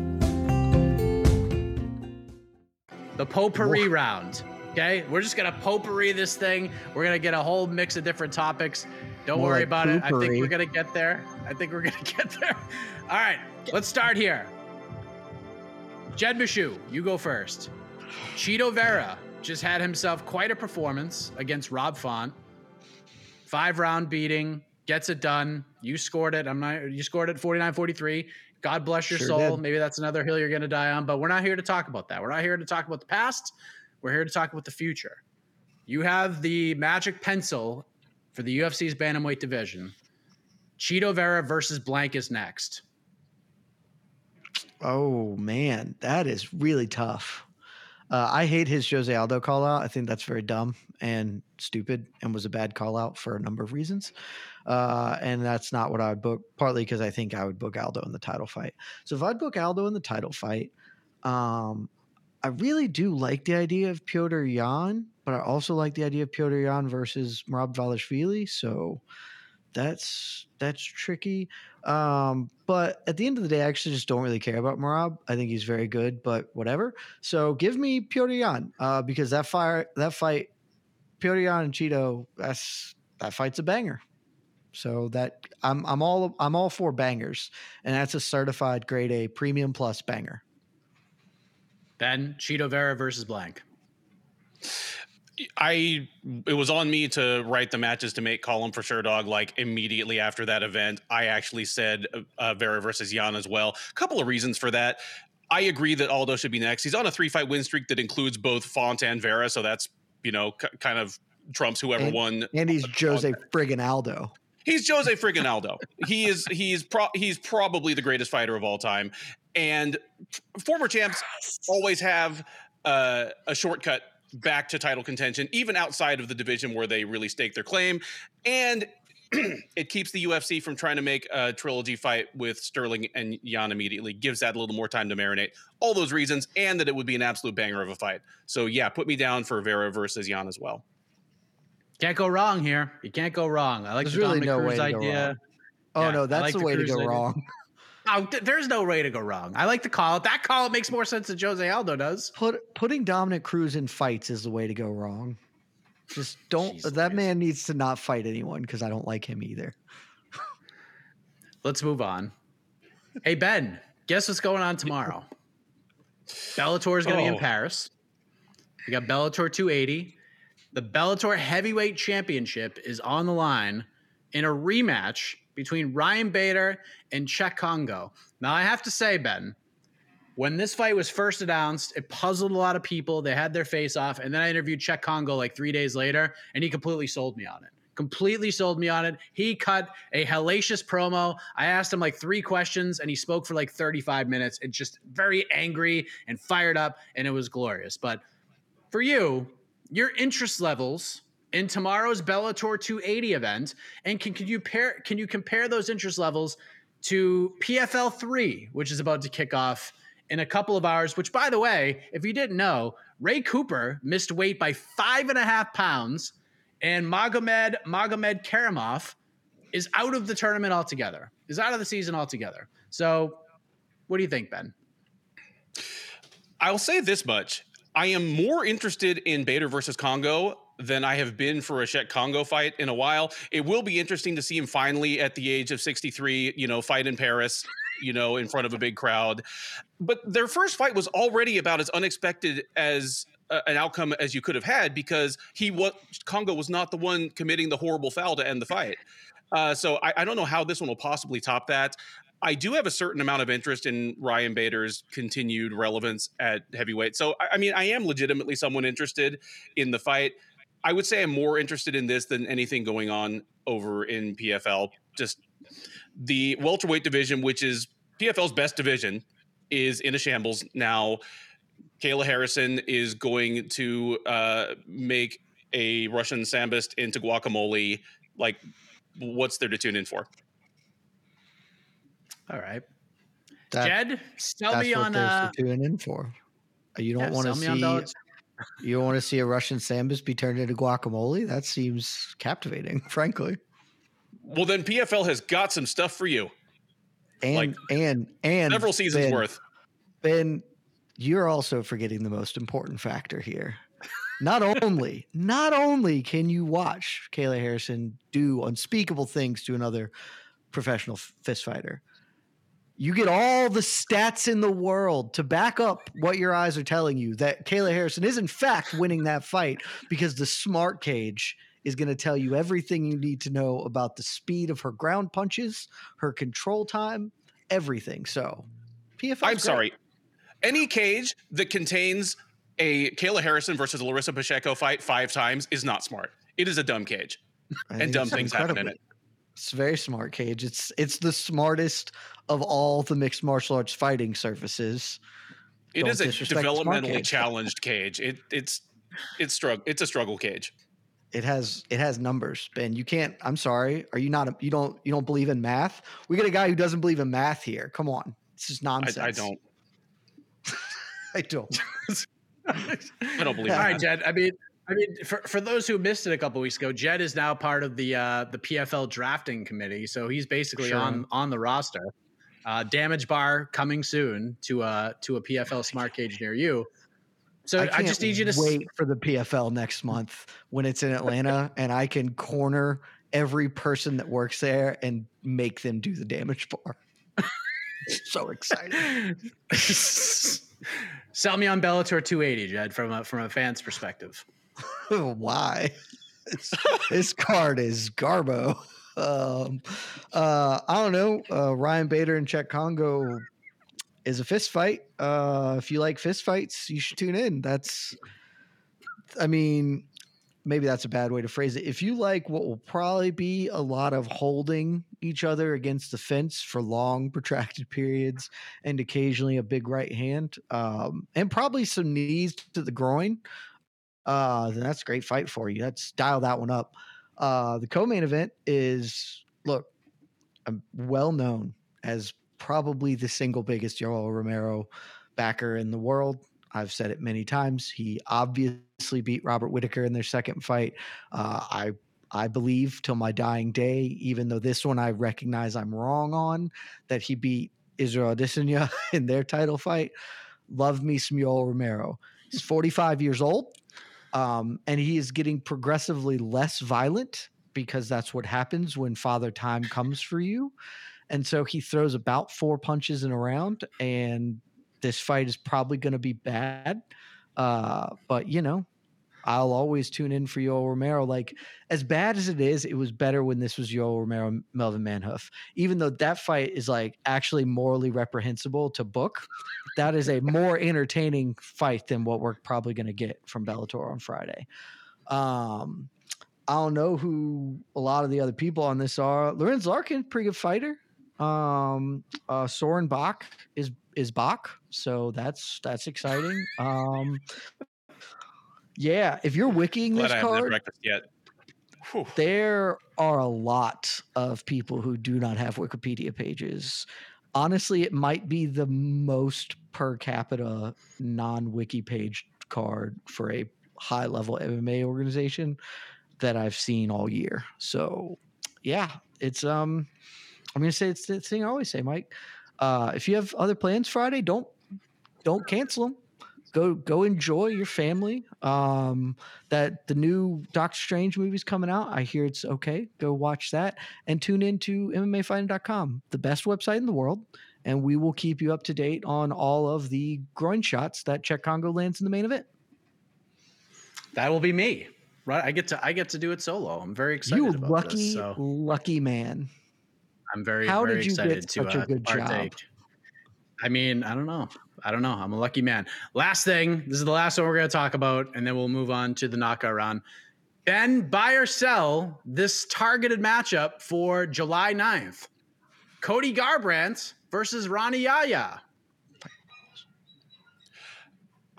The potpourri round, okay? We're just going to potpourri this thing. We're going to get a whole mix of different topics. Don't worry about it. I think we're going to get there. All right, let's start here. Jed Meshew, you go first. Chito Vera just had himself quite a performance against Rob Font. 5-round beating, gets it done. You scored it. You scored it 49-43. God bless your soul. Maybe that's another hill you're going to die on, but we're not here to talk about that. We're not here to talk about the past. We're here to talk about the future. You have the magic pencil for the UFC's bantamweight division. Chito Vera versus Blank is next. Oh, man, that is really tough. I hate his Jose Aldo call out. I think that's very dumb and stupid and was a bad call out for a number of reasons. And that's not what I would book, partly because I think I would book Aldo in the title fight. So if I'd book Aldo in the title fight, I really do like the idea of Petr Yan, but I also like the idea of Petr Yan versus Merab Dvalishvili. So that's tricky. But at the end of the day, I actually just don't really care about Merab. I think he's very good, but whatever. So give me Petr Yan, because that fight, Petr Yan and Chito, that fight's a banger. So that I'm all for bangers, and that's a certified grade A premium plus banger. Then Chito Vera versus Blank. It was on me to write the matches to make column for Sure Dog. Like immediately after that event, I actually said Vera versus Yan as well. A couple of reasons for that. I agree that Aldo should be next. He's on a 3-fight win streak that includes both Font and Vera, so that's kind of trumps whoever won. And he's Jose friggin' Aldo. He's Jose friggin' Aldo. He's probably the greatest fighter of all time. And former champs always have a shortcut back to title contention, even outside of the division where they really stake their claim. And it keeps the UFC from trying to make a trilogy fight with Sterling and Yan immediately, gives that a little more time to marinate, all those reasons, and that it would be an absolute banger of a fight. So yeah, put me down for Vera versus Yan as well. Can't go wrong here. You can't go wrong. I like the Dominic Cruz idea. Oh no, that's the way to go wrong. Oh, there's no way to go wrong. I like the call. That call makes more sense than Jose Aldo does. Putting Dominic Cruz in fights is the way to go wrong. Just don't. That man needs to not fight anyone because I don't like him either. Let's move on. Hey, Ben, guess what's going on tomorrow? Bellator is going to be in Paris. We got Bellator 280. The Bellator Heavyweight Championship is on the line in a rematch between Ryan Bader and Cheick Kongo. Now, I have to say, Ben, when this fight was first announced, it puzzled a lot of people. They had their face off, and then I interviewed Cheick Kongo like 3 days later, and he completely sold me on it. He cut a hellacious promo. I asked him like three questions, and he spoke for like 35 minutes. It's just very angry and fired up, and it was glorious. But for you, your interest levels in tomorrow's Bellator 280 event, and can you compare those interest levels to PFL 3, which is about to kick off in a couple of hours, which, by the way, if you didn't know, Ray Cooper missed weight by 5.5 pounds, and Magomed Karimov is out of the tournament altogether, is out of the season altogether. So what do you think, Ben? I'll say this much. I am more interested in Bader versus Kongo than I have been for a Cheick Kongo fight in a while. It will be interesting to see him finally at the age of 63, fight in Paris, in front of a big crowd. But their first fight was already about as unexpected as an outcome as you could have had, because Kongo was not the one committing the horrible foul to end the fight. So I don't know how this one will possibly top that. I do have a certain amount of interest in Ryan Bader's continued relevance at heavyweight. So, I mean, I am legitimately someone interested in the fight. I would say I'm more interested in this than anything going on over in PFL. Just the welterweight division, which is PFL's best division, is in a shambles now. Kayla Harrison is going to make a Russian sambist into guacamole. Like, what's there to tune in for? All right. Jed, sell me on... That's what there's to tune in for. You don't want to see... You want to see a Russian sambas be turned into guacamole? That seems captivating, frankly. Well, then PFL has got some stuff for you. And several seasons worth. Ben, you're also forgetting the most important factor here. Not only can you watch Kayla Harrison do unspeakable things to another professional fist fighter, you get all the stats in the world to back up what your eyes are telling you, that Kayla Harrison is in fact winning that fight, because the smart cage is going to tell you everything you need to know about the speed of her ground punches, her control time, everything. So PFL's sorry. Any cage that contains a Kayla Harrison versus a Larissa Pacheco fight 5 times is not smart. It is a dumb cage, and dumb things happen in it. It's a very smart cage. It's the smartest of all the mixed martial arts fighting surfaces. It is a developmentally challenged cage. It's a struggle cage. It has numbers, Ben. You can't. I'm sorry. Are you not? You don't believe in math? We got a guy who doesn't believe in math here. Come on, this is nonsense. I don't believe. All right, Jed. I mean, for those who missed it a couple weeks ago, Jed is now part of the PFL drafting committee, so he's basically on the roster. Damage bar coming soon to a PFL smart cage near you. So I just need you to wait for the PFL next month when it's in Atlanta, and I can corner every person that works there and make them do the damage bar. So excited. Sell me on Bellator 280, Jed, from a fan's perspective. Why? This card is garbo. I don't know. Ryan Bader and Cheick Kongo is a fist fight. If you like fist fights, you should tune in. Maybe that's a bad way to phrase it. If you like what will probably be a lot of holding each other against the fence for long, protracted periods, and occasionally a big right hand, and probably some knees to the groin, then that's a great fight for you. Let's dial that one up. The co-main event is, look, I'm well known as probably the single biggest Yoel Romero backer in the world. I've said it many times. He obviously beat Robert Whittaker in their second fight. I believe till my dying day, even though this one I recognize I'm wrong on, that he beat Israel Adesanya in their title fight. Love me some Yoel Romero. He's 45 years old, and he is getting progressively less violent, because that's what happens when father time comes for you. And so he throws about 4 punches in a round, and this fight is probably going to be bad, but I'll always tune in for Yoel Romero. Like, as bad as it is, it was better when this was Yoel Romero, Melvin Manhoef. Even though that fight is like actually morally reprehensible to book, that is a more entertaining fight than what we're probably going to get from Bellator on Friday. I don't know who a lot of the other people on this are. Lorenz Larkin, pretty good fighter. Soren Bach is Bach, so that's exciting. Yeah, if you're wicking this card, there are a lot of people who do not have Wikipedia pages. Honestly, it might be the most per capita non-wiki page card for a high-level MMA organization that I've seen all year. So, yeah, it's I'm gonna say it's the thing I always say, Mike. If you have other plans Friday, don't cancel them. Go enjoy your family. That the new Doctor Strange movie's coming out. I hear it's okay. Go watch that and tune in to MMAfighting.com, the best website in the world. And we will keep you up to date on all of the groin shots that Cheick Kongo lands in the main event. That will be me, right? I get to do it solo. I'm very excited. You lucky man. I'm very, very excited to partake. I mean, I don't know. I'm a lucky man. Last thing. This is the last one we're going to talk about, and then we'll move on to the knockout round. Ben, buy or sell this targeted matchup for July 9th. Cody Garbrandt versus Ronnie Yaya.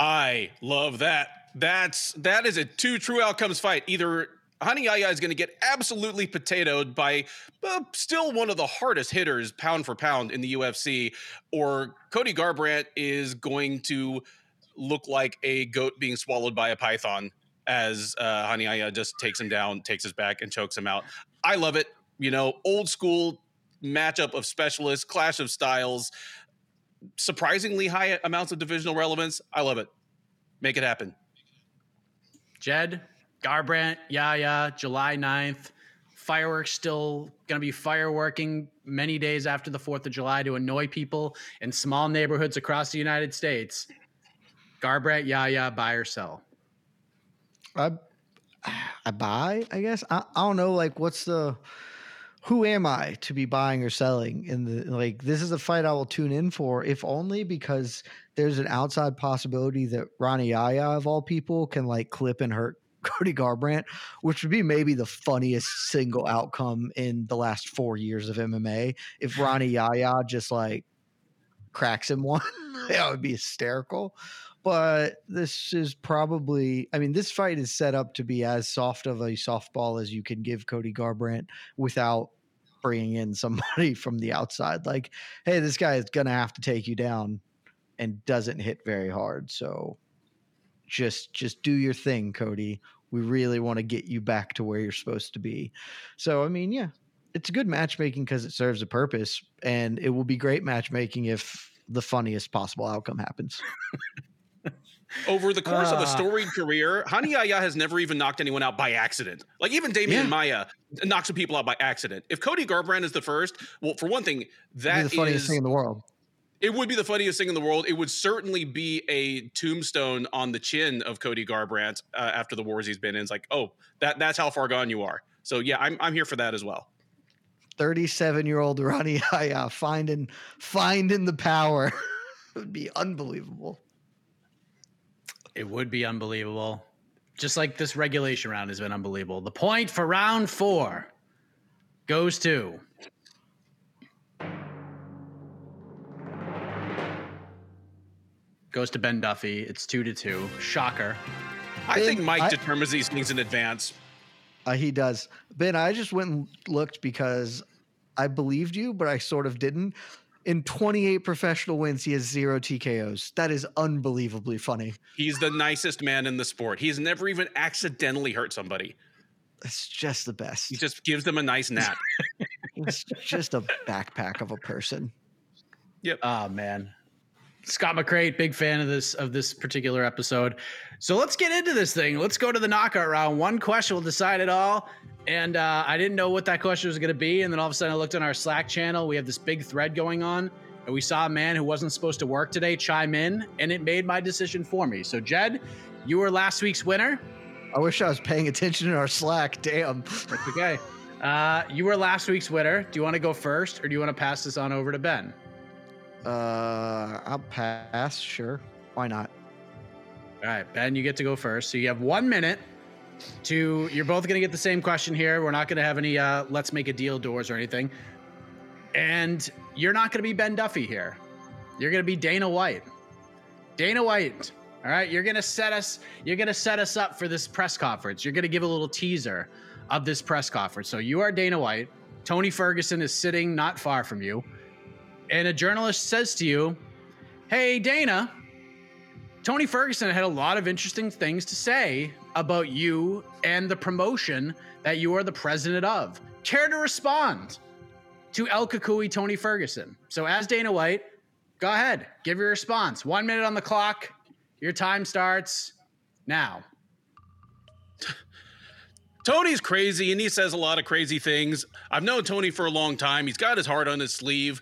I love that. That is a two true outcomes fight. Either Honey Yaya is going to get absolutely potatoed by still one of the hardest hitters pound for pound in the UFC, or Cody Garbrandt is going to look like a goat being swallowed by a python as Honey Yaya just takes him down, takes his back, and chokes him out. I love it. You know, old school matchup of specialists, clash of styles, surprisingly high amounts of divisional relevance. I love it. Make it happen. Jed? Garbrandt, Yaya, July 9th. Fireworks still going to be fireworking many days after the 4th of July to annoy people in small neighborhoods across the United States. Garbrandt, Yaya, buy or sell? I buy, I guess. I don't know, like, who am I to be buying or selling? This is a fight I will tune in for, if only because there's an outside possibility that Ronnie Yaya, of all people, can, like, clip and hurt Cody Garbrandt, which would be maybe the funniest single outcome in the last 4 years of MMA. If Ronnie Yaya just like cracks him one, that would be hysterical. But this is probably, I mean, this fight is set up to be as soft of a softball as you can give Cody Garbrandt without bringing in somebody from the outside. Like, hey, this guy is going to have to take you down and doesn't hit very hard. So just do your thing, Cody. We really want to get you back to where you're supposed to be. So, I mean, yeah, it's a good matchmaking because it serves a purpose, and it will be great matchmaking if the funniest possible outcome happens. Over the course of a storied career, Hani Yaya has never even knocked anyone out by accident. Like, even Damian Maia knocks some people out by accident. If Cody Garbrandt is the first, well, for one thing, that is the funniest thing in the world. It would be the funniest thing in the world. It would certainly be a tombstone on the chin of Cody Garbrandt after the wars he's been in. It's like, oh, that's how far gone you are. So, yeah, I'm here for that as well. 37-year-old Ronnie Yaya finding the power. It would be unbelievable. It would be unbelievable. Just like this regulation round has been unbelievable. The point for round 4 goes to Ben Duffy. It's 2-2. Shocker. I think Mike determines these things in advance. He does. Ben, I just went and looked because I believed you, but I sort of didn't. In 28 professional wins, he has 0 TKOs. That is unbelievably funny. He's the nicest man in the sport. He's never even accidentally hurt somebody. It's just the best. He just gives them a nice nap. It's just a backpack of a person. Yep. Oh, man. Scott McCrate, big fan of this particular episode. So let's get into this thing. Let's go to the knockout round. One question will decide it all. And I didn't know what that question was going to be. And then all of a sudden I looked on our Slack channel. We have this big thread going on. And we saw a man who wasn't supposed to work today chime in. And it made my decision for me. So, Jed, you were last week's winner. I wish I was paying attention in our Slack. Damn. That's okay. You were last week's winner. Do you want to go first, or do you want to pass this on over to Ben? I'll pass. Sure. Why not? All right, Ben, you get to go first. So you have 1 minute to, you're both going to get the same question here. We're not going to have any, let's make a deal doors or anything. And you're not going to be Ben Duffy here. You're going to be Dana White. Dana White. All right. You're going to set us up for this press conference. You're going to give a little teaser of this press conference. So you are Dana White. Tony Ferguson is sitting not far from you. And a journalist says to you, hey, Dana, Tony Ferguson had a lot of interesting things to say about you and the promotion that you are the president of. Care to respond to El Kukui Tony Ferguson? So as Dana White, go ahead, give your response. 1 minute on the clock. Your time starts now. Tony's crazy, and he says a lot of crazy things. I've known Tony for a long time. He's got his heart on his sleeve.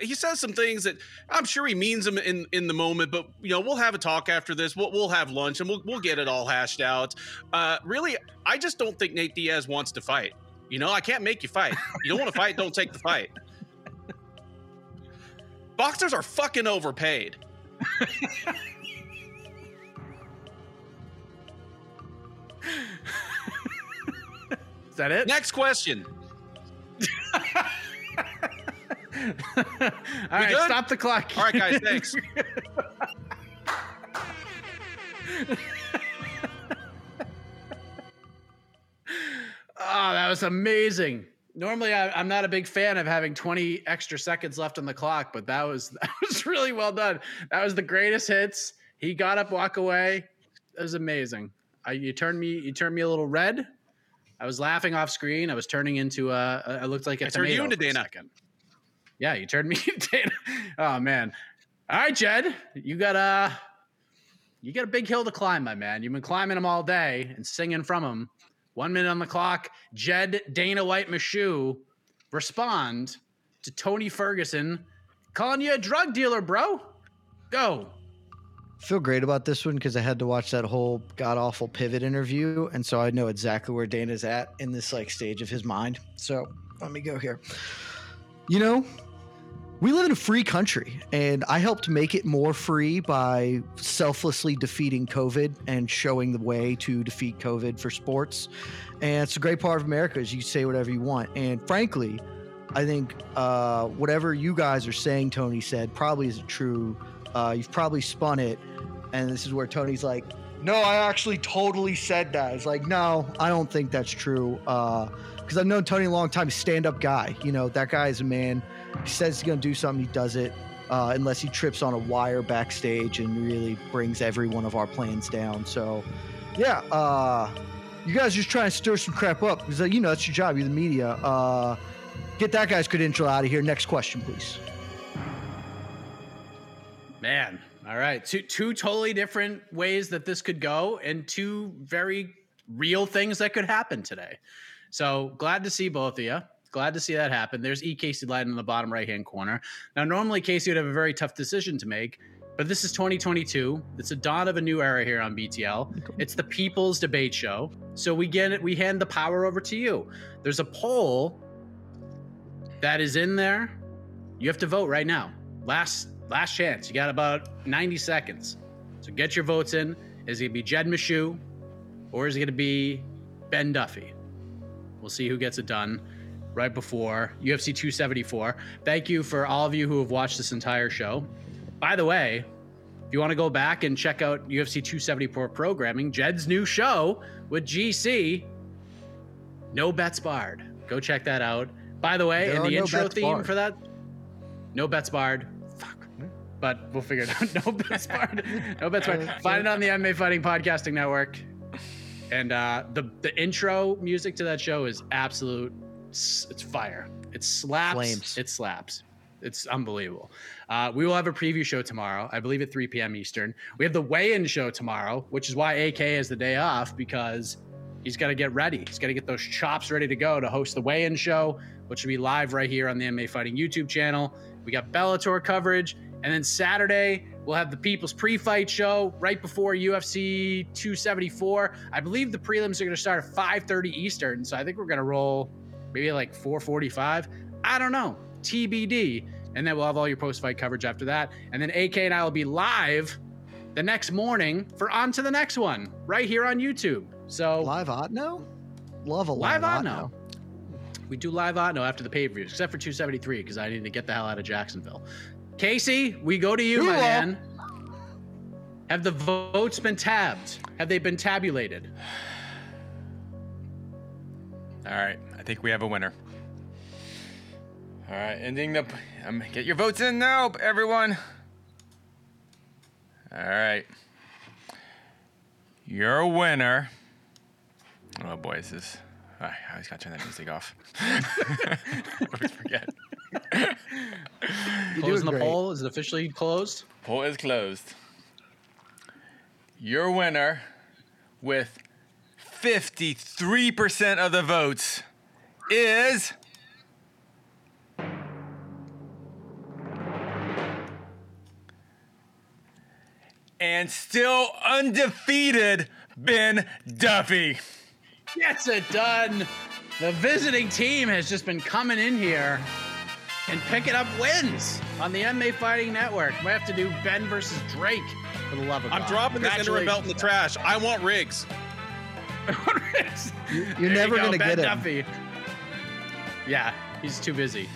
He says some things that I'm sure he means them in the moment, but we'll have a talk after this. We'll have lunch, and we'll get it all hashed out. Really, I just don't think Nate Diaz wants to fight. I can't make you fight. You don't want to fight, don't take the fight. Boxers are fucking overpaid. Is that it? Next question. All right, good? Stop the clock. All right, guys, thanks. Oh, that was amazing. Normally, I'm not a big fan of having 20 extra seconds left on the clock, but that was really well done. That was the greatest hits. He got up, walk away. That was amazing. You turned me a little red. I was laughing off screen. I was turning into I looked like a tomato. I turned you into Dana. Yeah, you turned me into Dana. Oh, man. All right, Jed. You got a big hill to climb, my man. You've been climbing them all day and singing from them. 1 minute on the clock. Jed, Dana White, Meshew, respond to Tony Ferguson calling you a drug dealer, bro. Go. I feel great about this one because I had to watch that whole god-awful Pivot interview, and so I know exactly where Dana's at in this stage of his mind. So let me go here. We live in a free country, and I helped make it more free by selflessly defeating COVID and showing the way to defeat COVID for sports. And it's a great part of America is you say whatever you want. And frankly, I think whatever you guys are saying Tony said probably isn't true. You've probably spun it, and this is where Tony's like, no, I actually totally said that. It's like, no, I don't think that's true, because I've known Tony a long time. He's a stand-up guy. That guy is a man. He says he's going to do something, he does it, unless he trips on a wire backstage and really brings every one of our plans down. So, yeah, you guys are just trying to stir some crap up, because, that's your job. You're the media. Get that guy's credential out of here. Next question, please. Man. All right. Two totally different ways that this could go, and two very real things that could happen today. So glad to see both of you. Glad to see that happen. There's E. Casey Leiden in the bottom right-hand corner. Now, normally Casey would have a very tough decision to make, but this is 2022. It's the dawn of a new era here on BTL. It's the People's Debate Show. So we hand the power over to you. There's a poll that is in there. You have to vote right now. Last chance. You got about 90 seconds. So get your votes in. Is it going to be Jed Meshew, or is it going to be Ben Duffy? We'll see who gets it done right before UFC 274. Thank you for all of you who have watched this entire show. By the way, if you want to go back and check out UFC 274 programming, Jed's new show with GC, No Bets Barred. Go check that out. By the way, in the intro theme for that, No Bets Barred. But we'll figure it out. No bets barred. Find it on the MMA Fighting Podcasting Network. And the intro music to that show is absolute. It's fire. It slaps. Flames. It slaps. It's unbelievable. We will have a preview show tomorrow, I believe at 3 p.m. Eastern. We have the weigh-in show tomorrow, which is why AK has the day off, because he's got to get ready. He's got to get those chops ready to go to host the weigh-in show, which will be live right here on the MMA Fighting YouTube channel. We got Bellator coverage. And then Saturday, We'll have the People's Pre-Fight Show right before UFC 274. I believe the prelims are going to start at 5:30 Eastern, so I think we're going to roll maybe like 4:45. I don't know. TBD. And then we'll have all your post-fight coverage after that. And then AK and I will be live the next morning for On to the Next One right here on YouTube. So live Otno? Love a live Otno. We do live Otno after the pay-per-views, except for 273 because I need to get the hell out of Jacksonville. Casey, we go to you, my man. Have the votes been tabbed? Have they been tabulated? All right. I think we have a winner. All right. Ending the... get your votes in now, everyone. All right. Your winner... Oh, boy, is this... All right, I always got to turn that music off. I always forget. Closing the poll. Is it officially closed? Poll is closed. Your winner with 53% of the votes is... and still undefeated, Ben Duffy. Gets it done. The visiting team has just been coming in here and picking up wins on the MMA Fighting Network. We have to do Ben versus Drake for the love of God. I'm dropping this interim belt in the trash. I want Riggs. You're never going to get Duffy. Yeah, he's too busy.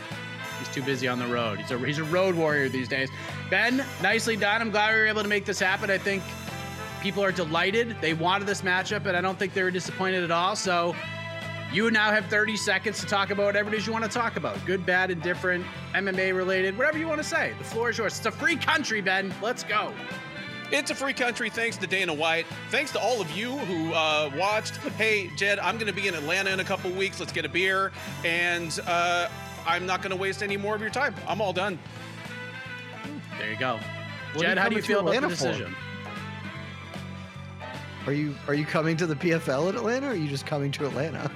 He's too busy on the road. He's a road warrior these days. Ben, nicely done. I'm glad we were able to make this happen. I think people are delighted. They wanted this matchup, and I don't think they were disappointed at all. So you now have 30 seconds to talk about whatever it is you want to talk about. Good, bad, indifferent, MMA-related, whatever you want to say. The floor is yours. It's a free country, Ben. Let's go. It's a free country. Thanks to Dana White. Thanks to all of you who watched. Hey, Jed, I'm going to be in Atlanta in a couple weeks. Let's get a beer. And I'm not going to waste any more of your time. I'm all done. There you go. Jed, how do you feel about the decision? Are you coming to the PFL in Atlanta, or are you just coming to Atlanta?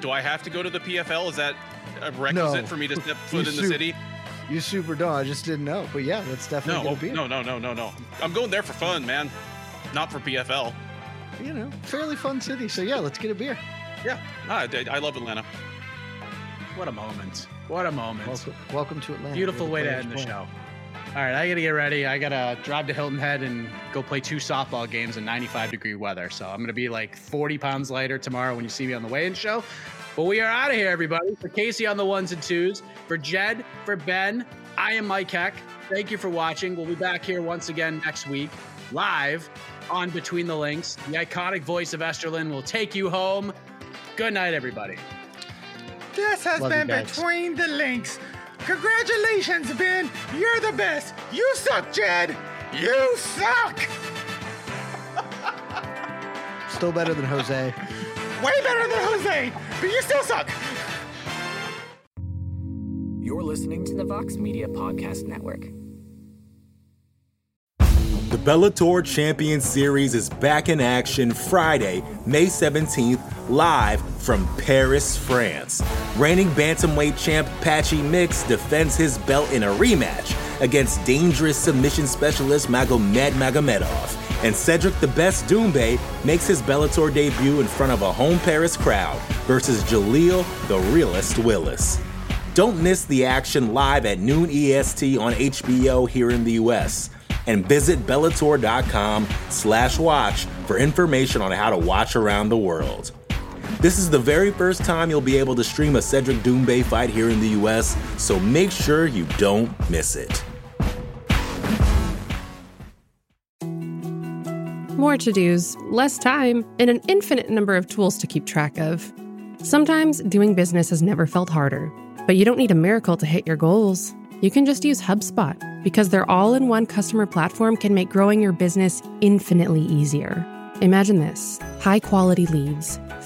Do I have to go to the PFL? Is that a requisite for me to step foot in the city? You super don't. I just didn't know. But yeah, that's definitely going to be it. No. I'm going there for fun, man. Not for PFL. You know, fairly fun city. So yeah, let's get a beer. Yeah. I love Atlanta. What a moment. What a moment. Welcome to Atlanta. Beautiful way to end the show. All right, I got to get ready. I got to drive to Hilton Head and go play 2 softball games in 95-degree weather. So I'm going to be like 40 pounds lighter tomorrow when you see me on the weigh-in show. But we are out of here, everybody. For Casey on the ones and twos, for Jed, for Ben, I am Mike Heck. Thank you for watching. We'll be back here once again next week, live on Between the Links. The iconic voice of Esterlin will take you home. Good night, everybody. This has been Between the Links. Congratulations, Ben. You're the best. You suck, Jed. You suck. Still better than Jose. Way better than Jose, but you still suck. You're listening to the Vox Media Podcast Network. The Bellator Champion Series is back in action Friday, May 17th, live from Paris, France. Reigning bantamweight champ Patchy Mix defends his belt in a rematch against dangerous submission specialist Magomed Magomedov, and Cedric "The Best" Doumbé makes his Bellator debut in front of a home Paris crowd versus Jaleel "The Realest" Willis. Don't miss the action live at noon EST on HBO here in the U.S., and visit Bellator.com/watch for information on how to watch around the world. This is the very first time you'll be able to stream a Cedric Doumbé fight here in the US, so make sure you don't miss it. More to-dos, less time, and an infinite number of tools to keep track of. Sometimes doing business has never felt harder, but you don't need a miracle to hit your goals. You can just use HubSpot, because their all-in-one customer platform can make growing your business infinitely easier. Imagine this: high-quality leads,